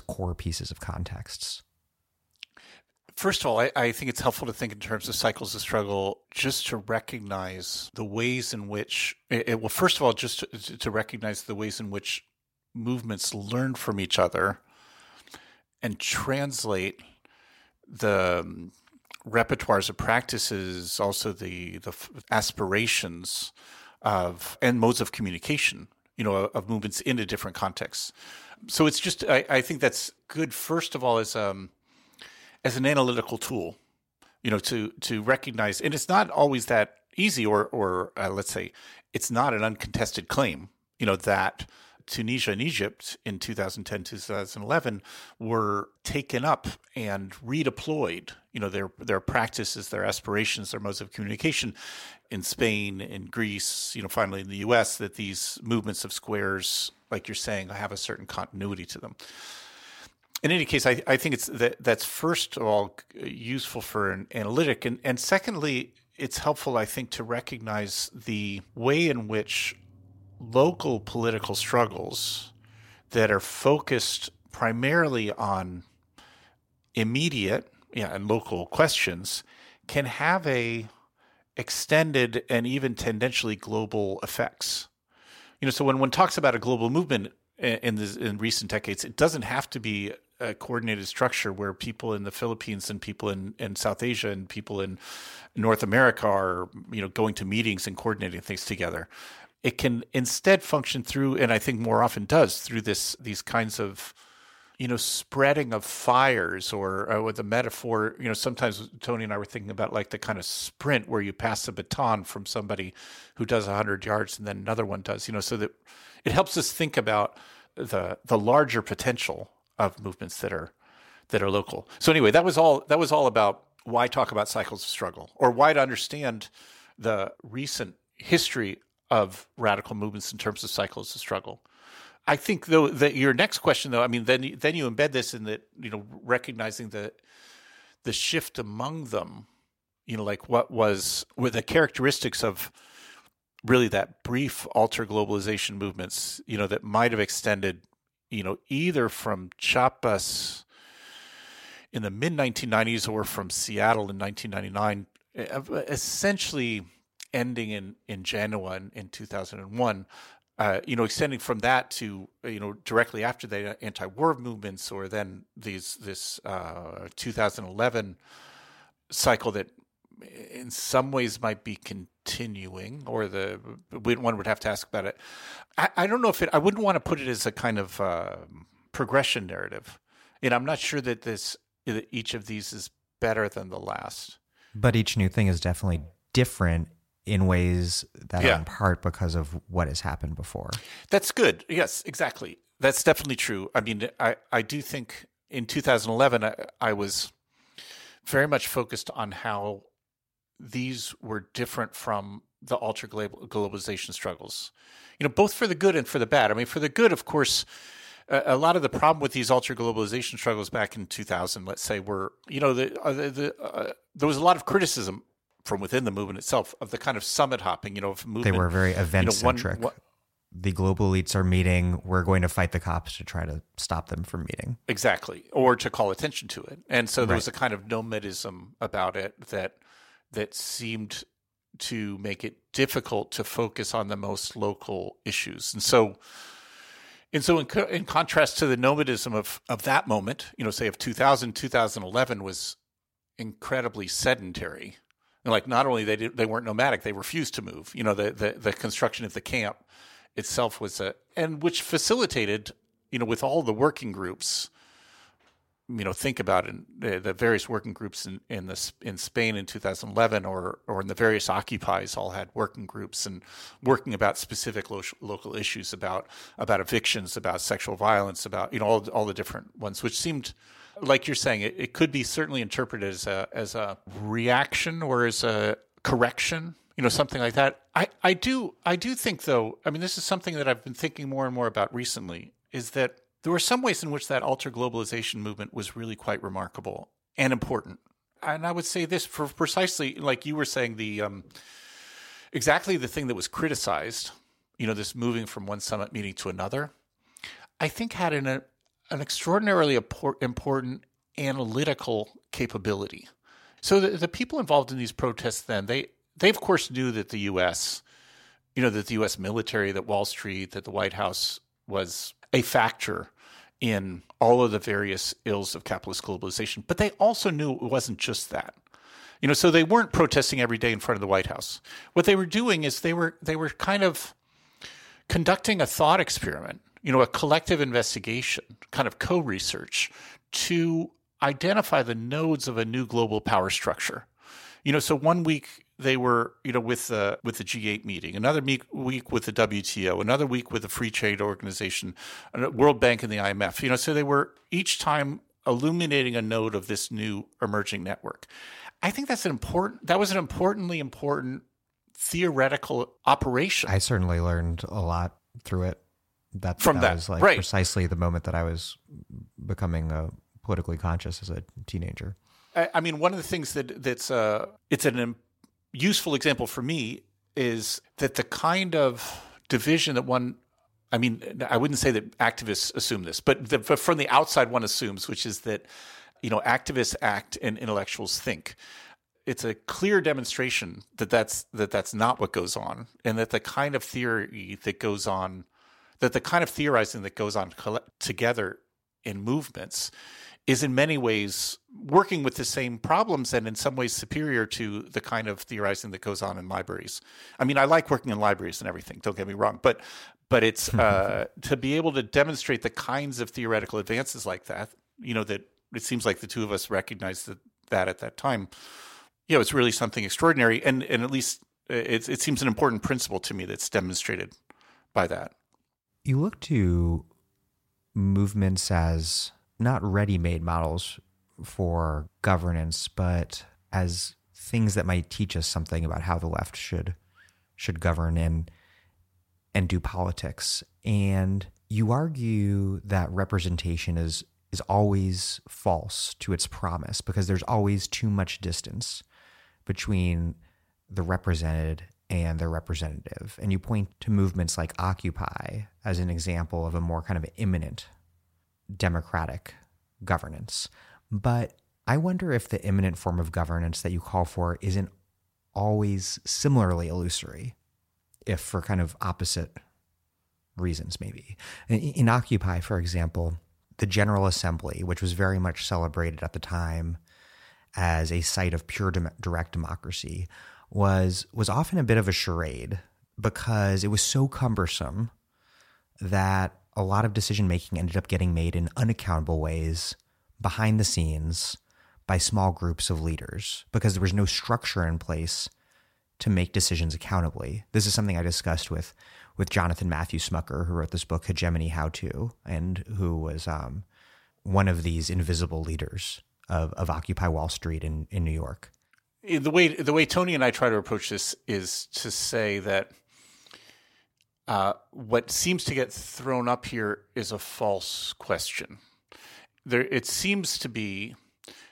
core pieces of contexts. First of all, I think it's helpful to think in terms of cycles of struggle just to recognize the ways in which movements learn from each other and translate the repertoires of practices, also the aspirations of and modes of communication, you know, of movements into different contexts. So it's just I think that's good. First of all, as an analytical tool, you know, to recognize, and it's not always that easy, or let's say, it's not an uncontested claim, you know, that Tunisia and Egypt in 2010, 2011 were taken up and redeployed, you know, their practices, their aspirations, their modes of communication in Spain, in Greece, you know, finally in the US, that these movements of squares, like you're saying, have a certain continuity to them. In any case, I think it's that's first of all useful for an analytic. And secondly, it's helpful, I think, to recognize the way in which local political struggles that are focused primarily on immediate and local questions can have a extended and even tendentially global effects. You know, so when one talks about a global movement in recent decades, it doesn't have to be a coordinated structure where people in the Philippines and people in South Asia and people in North America are, you know, going to meetings and coordinating things together. It can instead function through, and I think more often does, through these kinds of, spreading of fires, or with the metaphor, sometimes Tony and I were thinking about like the kind of sprint where you pass the baton from somebody who does 100 yards and then another one does, so that it helps us think about the larger potential of movements that are local. So anyway, that was all about why talk about cycles of struggle, or why to understand the recent history of radical movements in terms of cycles of struggle. I think, though, that your next question, though, I mean, then you embed this in that, recognizing the shift among them, like were the characteristics of really that brief alter globalization movements, that might have extended, either from Chiapas in the mid-1990s or from Seattle in 1999, essentially ending in Genoa in 2001, extending from that to, directly after the anti-war movements, or then this 2011 cycle that in some ways might be continuing, or one would have to ask about it. I don't know if I wouldn't want to put it as a kind of progression narrative. And I'm not sure that each of these is better than the last. But each new thing is definitely different in ways that are in part because of what has happened before. That's good. Yes, exactly. That's definitely true. I mean, I do think in 2011, I was very much focused on how these were different from the alter globalization struggles, both for the good and for the bad. I mean, for the good, of course, a lot of the problem with these alter globalization struggles back in 2000, let's say, were, there was a lot of criticism from within the movement itself of the kind of summit hopping, of movement. They were very event-centric. The global elites are meeting. We're going to fight the cops to try to stop them from meeting. Exactly, or to call attention to it. And so there was a kind of nomadism about it that seemed to make it difficult to focus on the most local issues. And so in contrast to the nomadism of that moment, say of 2000, 2011 was incredibly sedentary. And like not only they weren't nomadic, they refused to move. The construction of the camp itself was which facilitated, with all the working groups, think about in the various working groups in Spain in 2011 or in the various occupies all had working groups and working about specific local issues about evictions, about sexual violence, about all the different ones, which seemed, like you're saying, it could be certainly interpreted as a reaction or as a correction, something like that. I do think, though, I mean, this is something that I've been thinking more and more about recently, is that there were some ways in which that alter globalization movement was really quite remarkable and important. And I would say this for precisely, like you were saying, the exactly the thing that was criticized, this moving from one summit meeting to another, I think had an extraordinarily important analytical capability. So the people involved in these protests then, they of course knew that the U.S., that the U.S. military, that Wall Street, that the White House was a factor in all of the various ills of capitalist globalization. But they also knew it wasn't just that. So they weren't protesting every day in front of the White House. What they were doing is they were kind of conducting a thought experiment, a collective investigation, kind of co-research to identify the nodes of a new global power structure. So one week they were, with the G8 meeting, another week with the WTO, another week with the Free Trade Organization, World Bank and the IMF. So they were each time illuminating a node of this new emerging network. I think that was an importantly important theoretical operation. I certainly learned a lot through it. That was precisely the moment that I was becoming politically conscious as a teenager. I mean, one of the things that's it's an useful example for me is that the kind of division that one, I mean, I wouldn't say that activists assume this, but from the outside one assumes, which is that, activists act and intellectuals think. It's a clear demonstration that's not what goes on, and that the kind of theory that goes on, that the kind of theorizing that goes on together in movements is in many ways working with the same problems and in some ways superior to the kind of theorizing that goes on in libraries. I mean, I like working in libraries and everything, don't get me wrong, but it's to be able to demonstrate the kinds of theoretical advances like that, you know, that it seems like the two of us recognized that at that time, you know, it's really something extraordinary. And at least it seems an important principle to me that's demonstrated by that. You look to movements as not ready-made models for governance, but as things that might teach us something about how the left should govern and do politics. And you argue that representation is always false to its promise because there's always too much distance between the represented and their representative. And you point to movements like Occupy as an example of a more kind of imminent democratic governance. But I wonder if the imminent form of governance that you call for isn't always similarly illusory, if for kind of opposite reasons, maybe. In Occupy, for example, the General Assembly, which was very much celebrated at the time as a site of pure direct democracy, was often a bit of a charade because it was so cumbersome that a lot of decision-making ended up getting made in unaccountable ways behind the scenes by small groups of leaders because there was no structure in place to make decisions accountably. This is something I discussed with Jonathan Matthew Smucker, who wrote this book, Hegemony How To, and who was one of these invisible leaders of Occupy Wall Street in New York. The way Tony and I try to approach this is to say that what seems to get thrown up here is a false question. It seems to be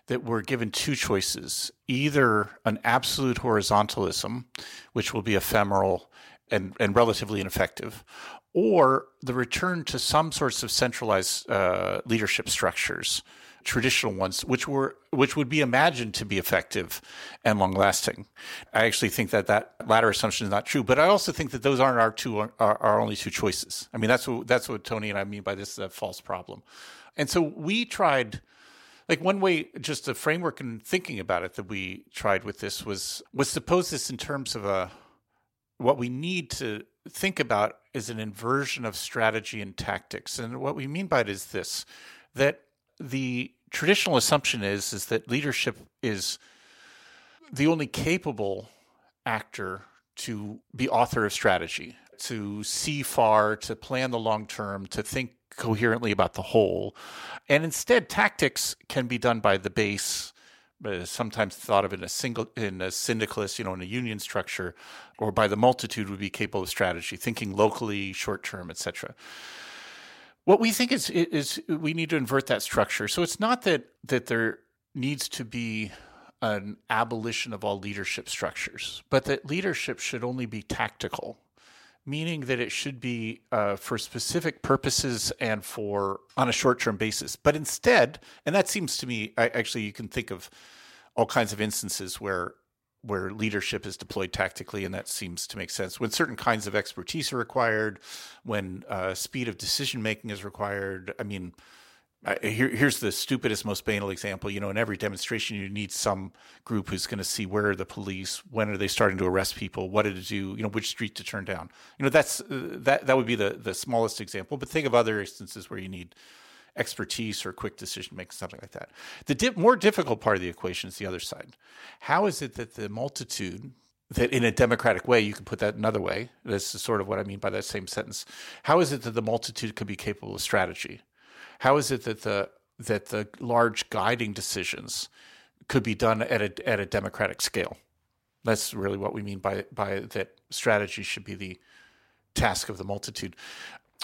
that we're given two choices, either an absolute horizontalism, which will be ephemeral and relatively ineffective, or the return to some sorts of centralized leadership structures, traditional ones, which would be imagined to be effective and long-lasting. I actually think that latter assumption is not true, but I also think that those aren't our only two choices. I mean, that's what Tony and I mean by this false problem. And so we tried, like one way, just the framework and thinking about it that we tried with this was to pose this in terms of what we need to think about is an inversion of strategy and tactics. And what we mean by it is this, that the traditional assumption is that leadership is the only capable actor to be author of strategy, to see far, to plan the long term, to think coherently about the whole. And instead, tactics can be done by the base, sometimes thought of in a syndicalist, you know, in a union structure, or by the multitude would be capable of strategy, thinking locally, short term, etc. What we think is we need to invert that structure. So it's not that there needs to be an abolition of all leadership structures, but that leadership should only be tactical, meaning that it should be for specific purposes and for on a short-term basis. But instead, and that seems to me, actually you can think of all kinds of instances where leadership is deployed tactically, and that seems to make sense. When certain kinds of expertise are required, when speed of decision-making is required, I mean, here's the stupidest, most banal example. You know, in every demonstration, you need some group who's going to see where are the police, when are they starting to arrest people, what to do, you know, which street to turn down. You know, that's that would be the smallest example. But think of other instances where you need expertise or quick decision making, something like that. The more difficult part of the equation is the other side. How is it that the multitude, that in a democratic way, you can put that another way. This is sort of what I mean by that same sentence. How is it that the multitude could be capable of strategy? How is it that the large guiding decisions could be done at a democratic scale? That's really what we mean by that strategy should be the task of the multitude.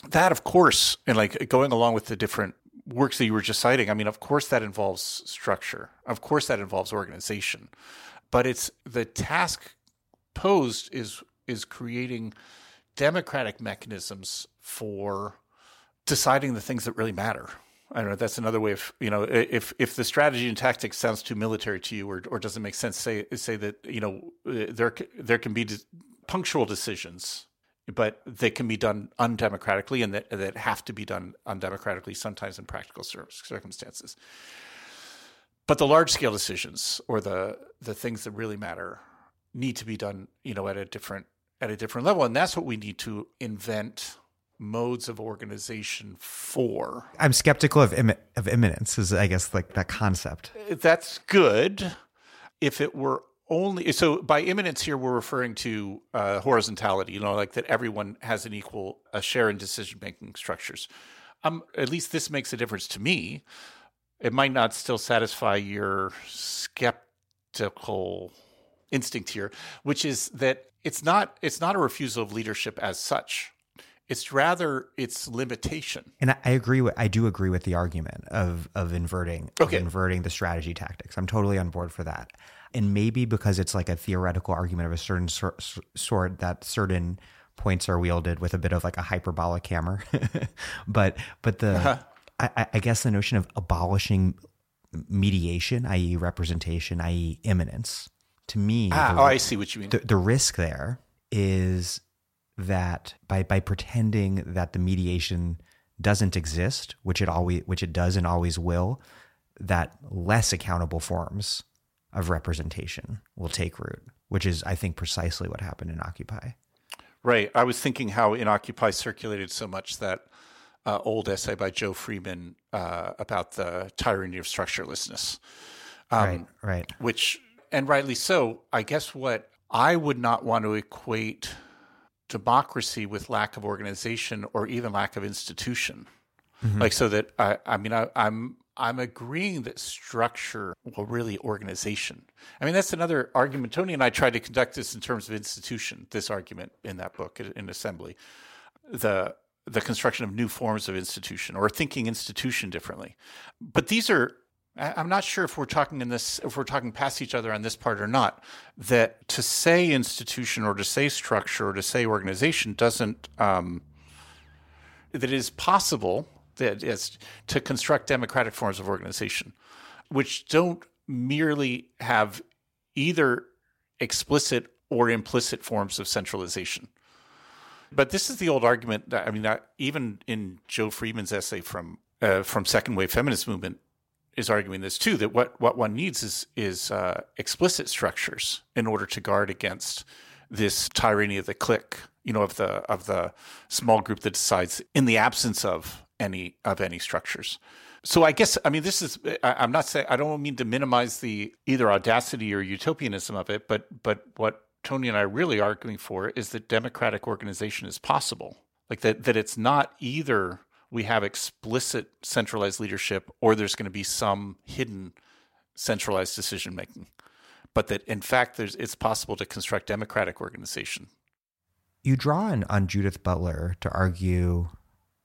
That, of course, and like going along with the different works that you were just citing, I mean, of course that involves structure. Of course that involves organization. But it's the task posed is creating democratic mechanisms for deciding the things that really matter. I don't know. That's another way of, you know, if the strategy and tactics sounds too military to you or doesn't make sense, say that, you know, there can be punctual decisions but they can be done undemocratically, and that have to be done undemocratically sometimes in practical circumstances. But the large-scale decisions, or the things that really matter, need to be done, at a different level, and that's what we need to invent modes of organization for. I'm skeptical of imminence, is I guess like that concept. That's good if it were only. So by imminence here, we're referring to horizontality, like that everyone has an equal share in decision-making structures. At least this makes a difference to me. It might not still satisfy your skeptical instinct here, which is that it's not a refusal of leadership as such. It's rather its limitation. And I do agree with the argument of inverting, inverting the strategy tactics. I'm totally on board for that. And maybe because it's like a theoretical argument of a certain sort that certain points are wielded with a bit of like a hyperbolic hammer. But the I guess the notion of abolishing mediation, i.e. representation, i.e. imminence, to me, I see what you mean. The risk there is that by pretending that the mediation doesn't exist, which it does and always will, that less accountable forms of representation will take root, which is, I think, precisely what happened in Occupy. Right. I was thinking how in Occupy circulated so much that old essay by Joe Friedman about the tyranny of structurelessness. Right. Which, and rightly so, I guess what I would not want to equate democracy with lack of organization or even lack of institution. Mm-hmm. Like, so that, I'm agreeing that structure, well, really organization. I mean, that's another argument. Tony and I tried to conduct this in terms of institution, this argument in that book, in Assembly, the construction of new forms of institution or thinking institution differently. But these are, I'm not sure if we're talking past each other on this part or not, that to say institution or to say structure or to say organization doesn't, that it is possible that is to construct democratic forms of organization, which don't merely have either explicit or implicit forms of centralization. But this is the old argument that, even in Joe Friedman's essay from Second Wave Feminist Movement, is arguing this too, that what one needs is explicit structures in order to guard against this tyranny of the clique, of the small group that decides in the absence of any structures. So I guess, this is, I'm not saying, I don't mean to minimize the either audacity or utopianism of it, but what Tony and I are really arguing for is that democratic organization is possible. Like that it's not either we have explicit centralized leadership or there's going to be some hidden centralized decision-making, but that in fact it's possible to construct democratic organization. You draw on Judith Butler to argue,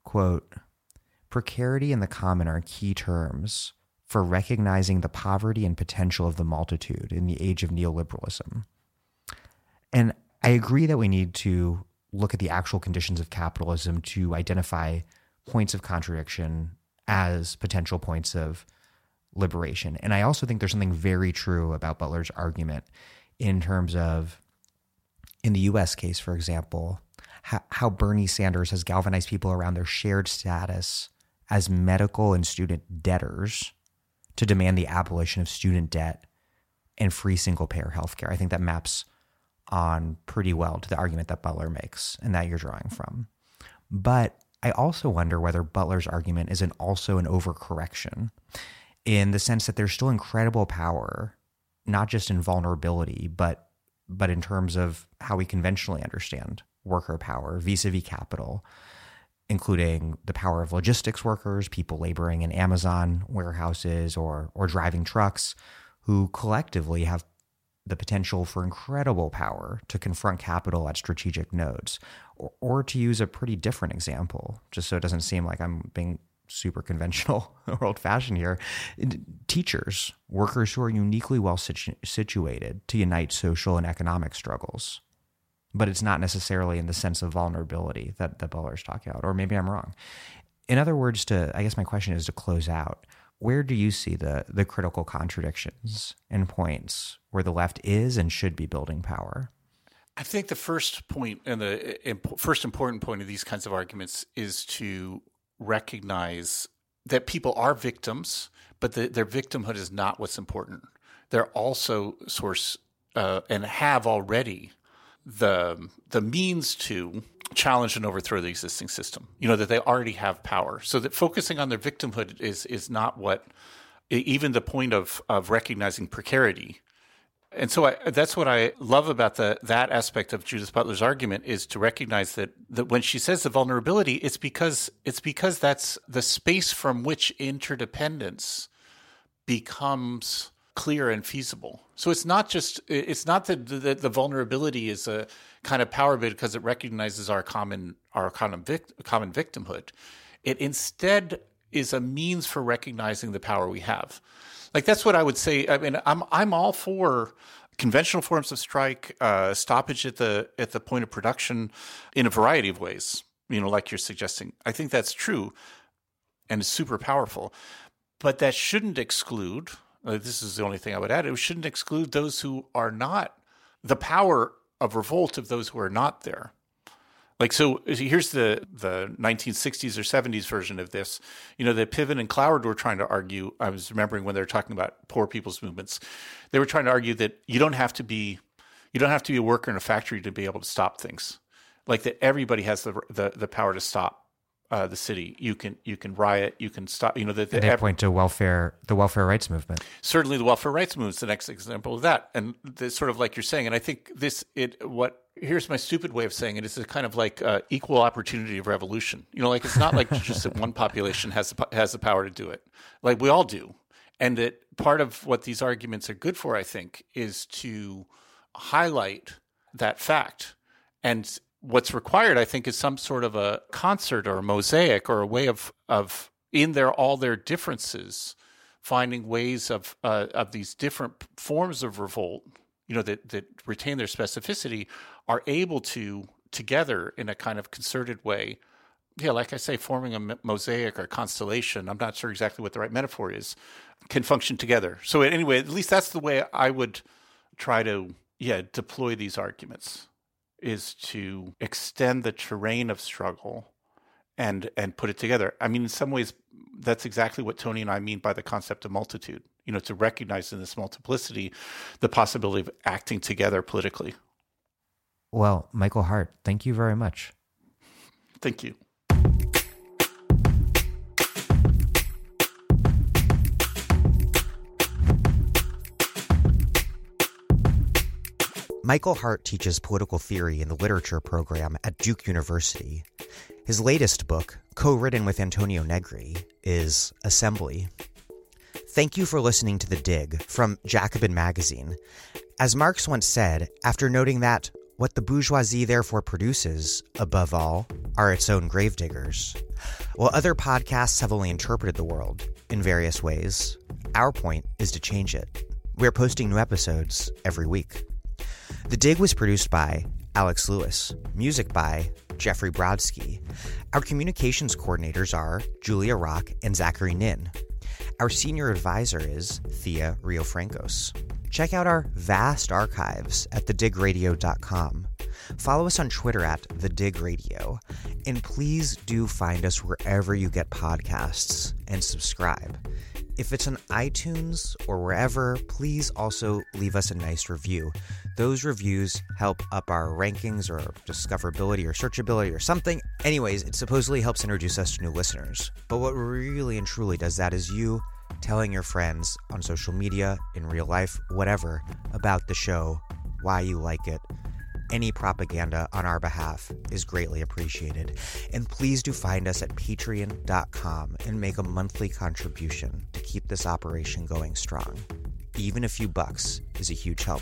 quote, "Precarity and the common are key terms for recognizing the poverty and potential of the multitude in the age of neoliberalism." And I agree that we need to look at the actual conditions of capitalism to identify points of contradiction as potential points of liberation. And I also think there's something very true about Butler's argument in terms of, in the U.S. case, for example, how Bernie Sanders has galvanized people around their shared status as medical and student debtors to demand the abolition of student debt and free single-payer healthcare. I think that maps on pretty well to the argument that Butler makes and that you're drawing from. But I also wonder whether Butler's argument is also an overcorrection, in the sense that there's still incredible power, not just in vulnerability, but in terms of how we conventionally understand worker power vis-a-vis capital, including the power of logistics workers, people laboring in Amazon warehouses or driving trucks, who collectively have the potential for incredible power to confront capital at strategic nodes. Or to use a pretty different example, just so it doesn't seem like I'm being super conventional or old-fashioned here, teachers, workers who are uniquely well situated to unite social and economic struggles. But it's not necessarily in the sense of vulnerability that Butler's talking about, or maybe I'm wrong. In other words, I guess my question is to close out, where do you see the critical contradictions and points where the left is and should be building power? I think the first point and the first important point of these kinds of arguments is to recognize that people are victims, but their victimhood is not what's important. They're also source and have already the means to challenge and overthrow the existing system, you know, that they already have power. So that focusing on their victimhood is not what – even the point of recognizing precarity. And so that's what I love about that aspect of Judith Butler's argument is to recognize that when she says the vulnerability, it's because that's the space from which interdependence becomes clear and feasible. So it's not that the vulnerability is a kind of power bid because it recognizes our common victimhood. It instead is a means for recognizing the power we have. Like that's what I would say. I mean, I'm all for conventional forms of strike, stoppage at the point of production, in a variety of ways. You know, like you're suggesting. I think that's true, and it's super powerful. But that shouldn't exclude. This is the only thing I would add. It shouldn't exclude those who are not the power of revolt of those who are not there. Like, so here's the 1960s or 70s version of this. You know, the Piven and Cloward were trying to argue, I was remembering when they were talking about poor people's movements, they were trying to argue that you don't have to be a worker in a factory to be able to stop things. Like that everybody has the power to stop the city. You can riot, you can stop, you know. That they point to the welfare rights movement. Certainly the welfare rights movement is the next example of that. And it's sort of like you're saying, and I think here's my stupid way of saying it. It's a kind of like equal opportunity of revolution. You know, like it's not like just that one population has the power to do it. Like we all do. And that part of what these arguments are good for, I think, is to highlight that fact. And what's required, I think, is some sort of a concert or a mosaic or a way of in there all their differences, finding ways of these different forms of revolt, you know, that retain their specificity, are able to, together in a kind of concerted way, yeah, like I say, forming a mosaic or constellation, I'm not sure exactly what the right metaphor is, can function together. So anyway, at least that's the way I would try to, deploy these arguments, is to extend the terrain of struggle and put it together. I mean, in some ways, that's exactly what Tony and I mean by the concept of multitude. You know, to recognize in this multiplicity the possibility of acting together politically. Well, Michael Hardt, thank you very much. Thank you. Michael Hardt teaches political theory in the literature program at Duke University. His latest book, co-written with Antonio Negri, is Assembly. Thank you for listening to The Dig from Jacobin Magazine. As Marx once said, after noting that what the bourgeoisie therefore produces, above all, are its own gravediggers. While other podcasts have only interpreted the world in various ways, our point is to change it. We're posting new episodes every week. The Dig was produced by Alex Lewis, music by Jeffrey Brodsky. Our communications coordinators are Julia Rock and Zachary Nin. Our senior advisor is Thea Riofrancos. Check out our vast archives at thedigradio.com. Follow us on Twitter at thedigradio. And please do find us wherever you get podcasts and subscribe. If it's on iTunes or wherever, please also leave us a nice review. Those reviews help up our rankings or discoverability or searchability or something. Anyways, it supposedly helps introduce us to new listeners. But what really and truly does that is you telling your friends on social media, in real life, whatever, about the show, why you like it. Any propaganda on our behalf is greatly appreciated. And please do find us at patreon.com and make a monthly contribution to keep this operation going strong. Even a few bucks is a huge help.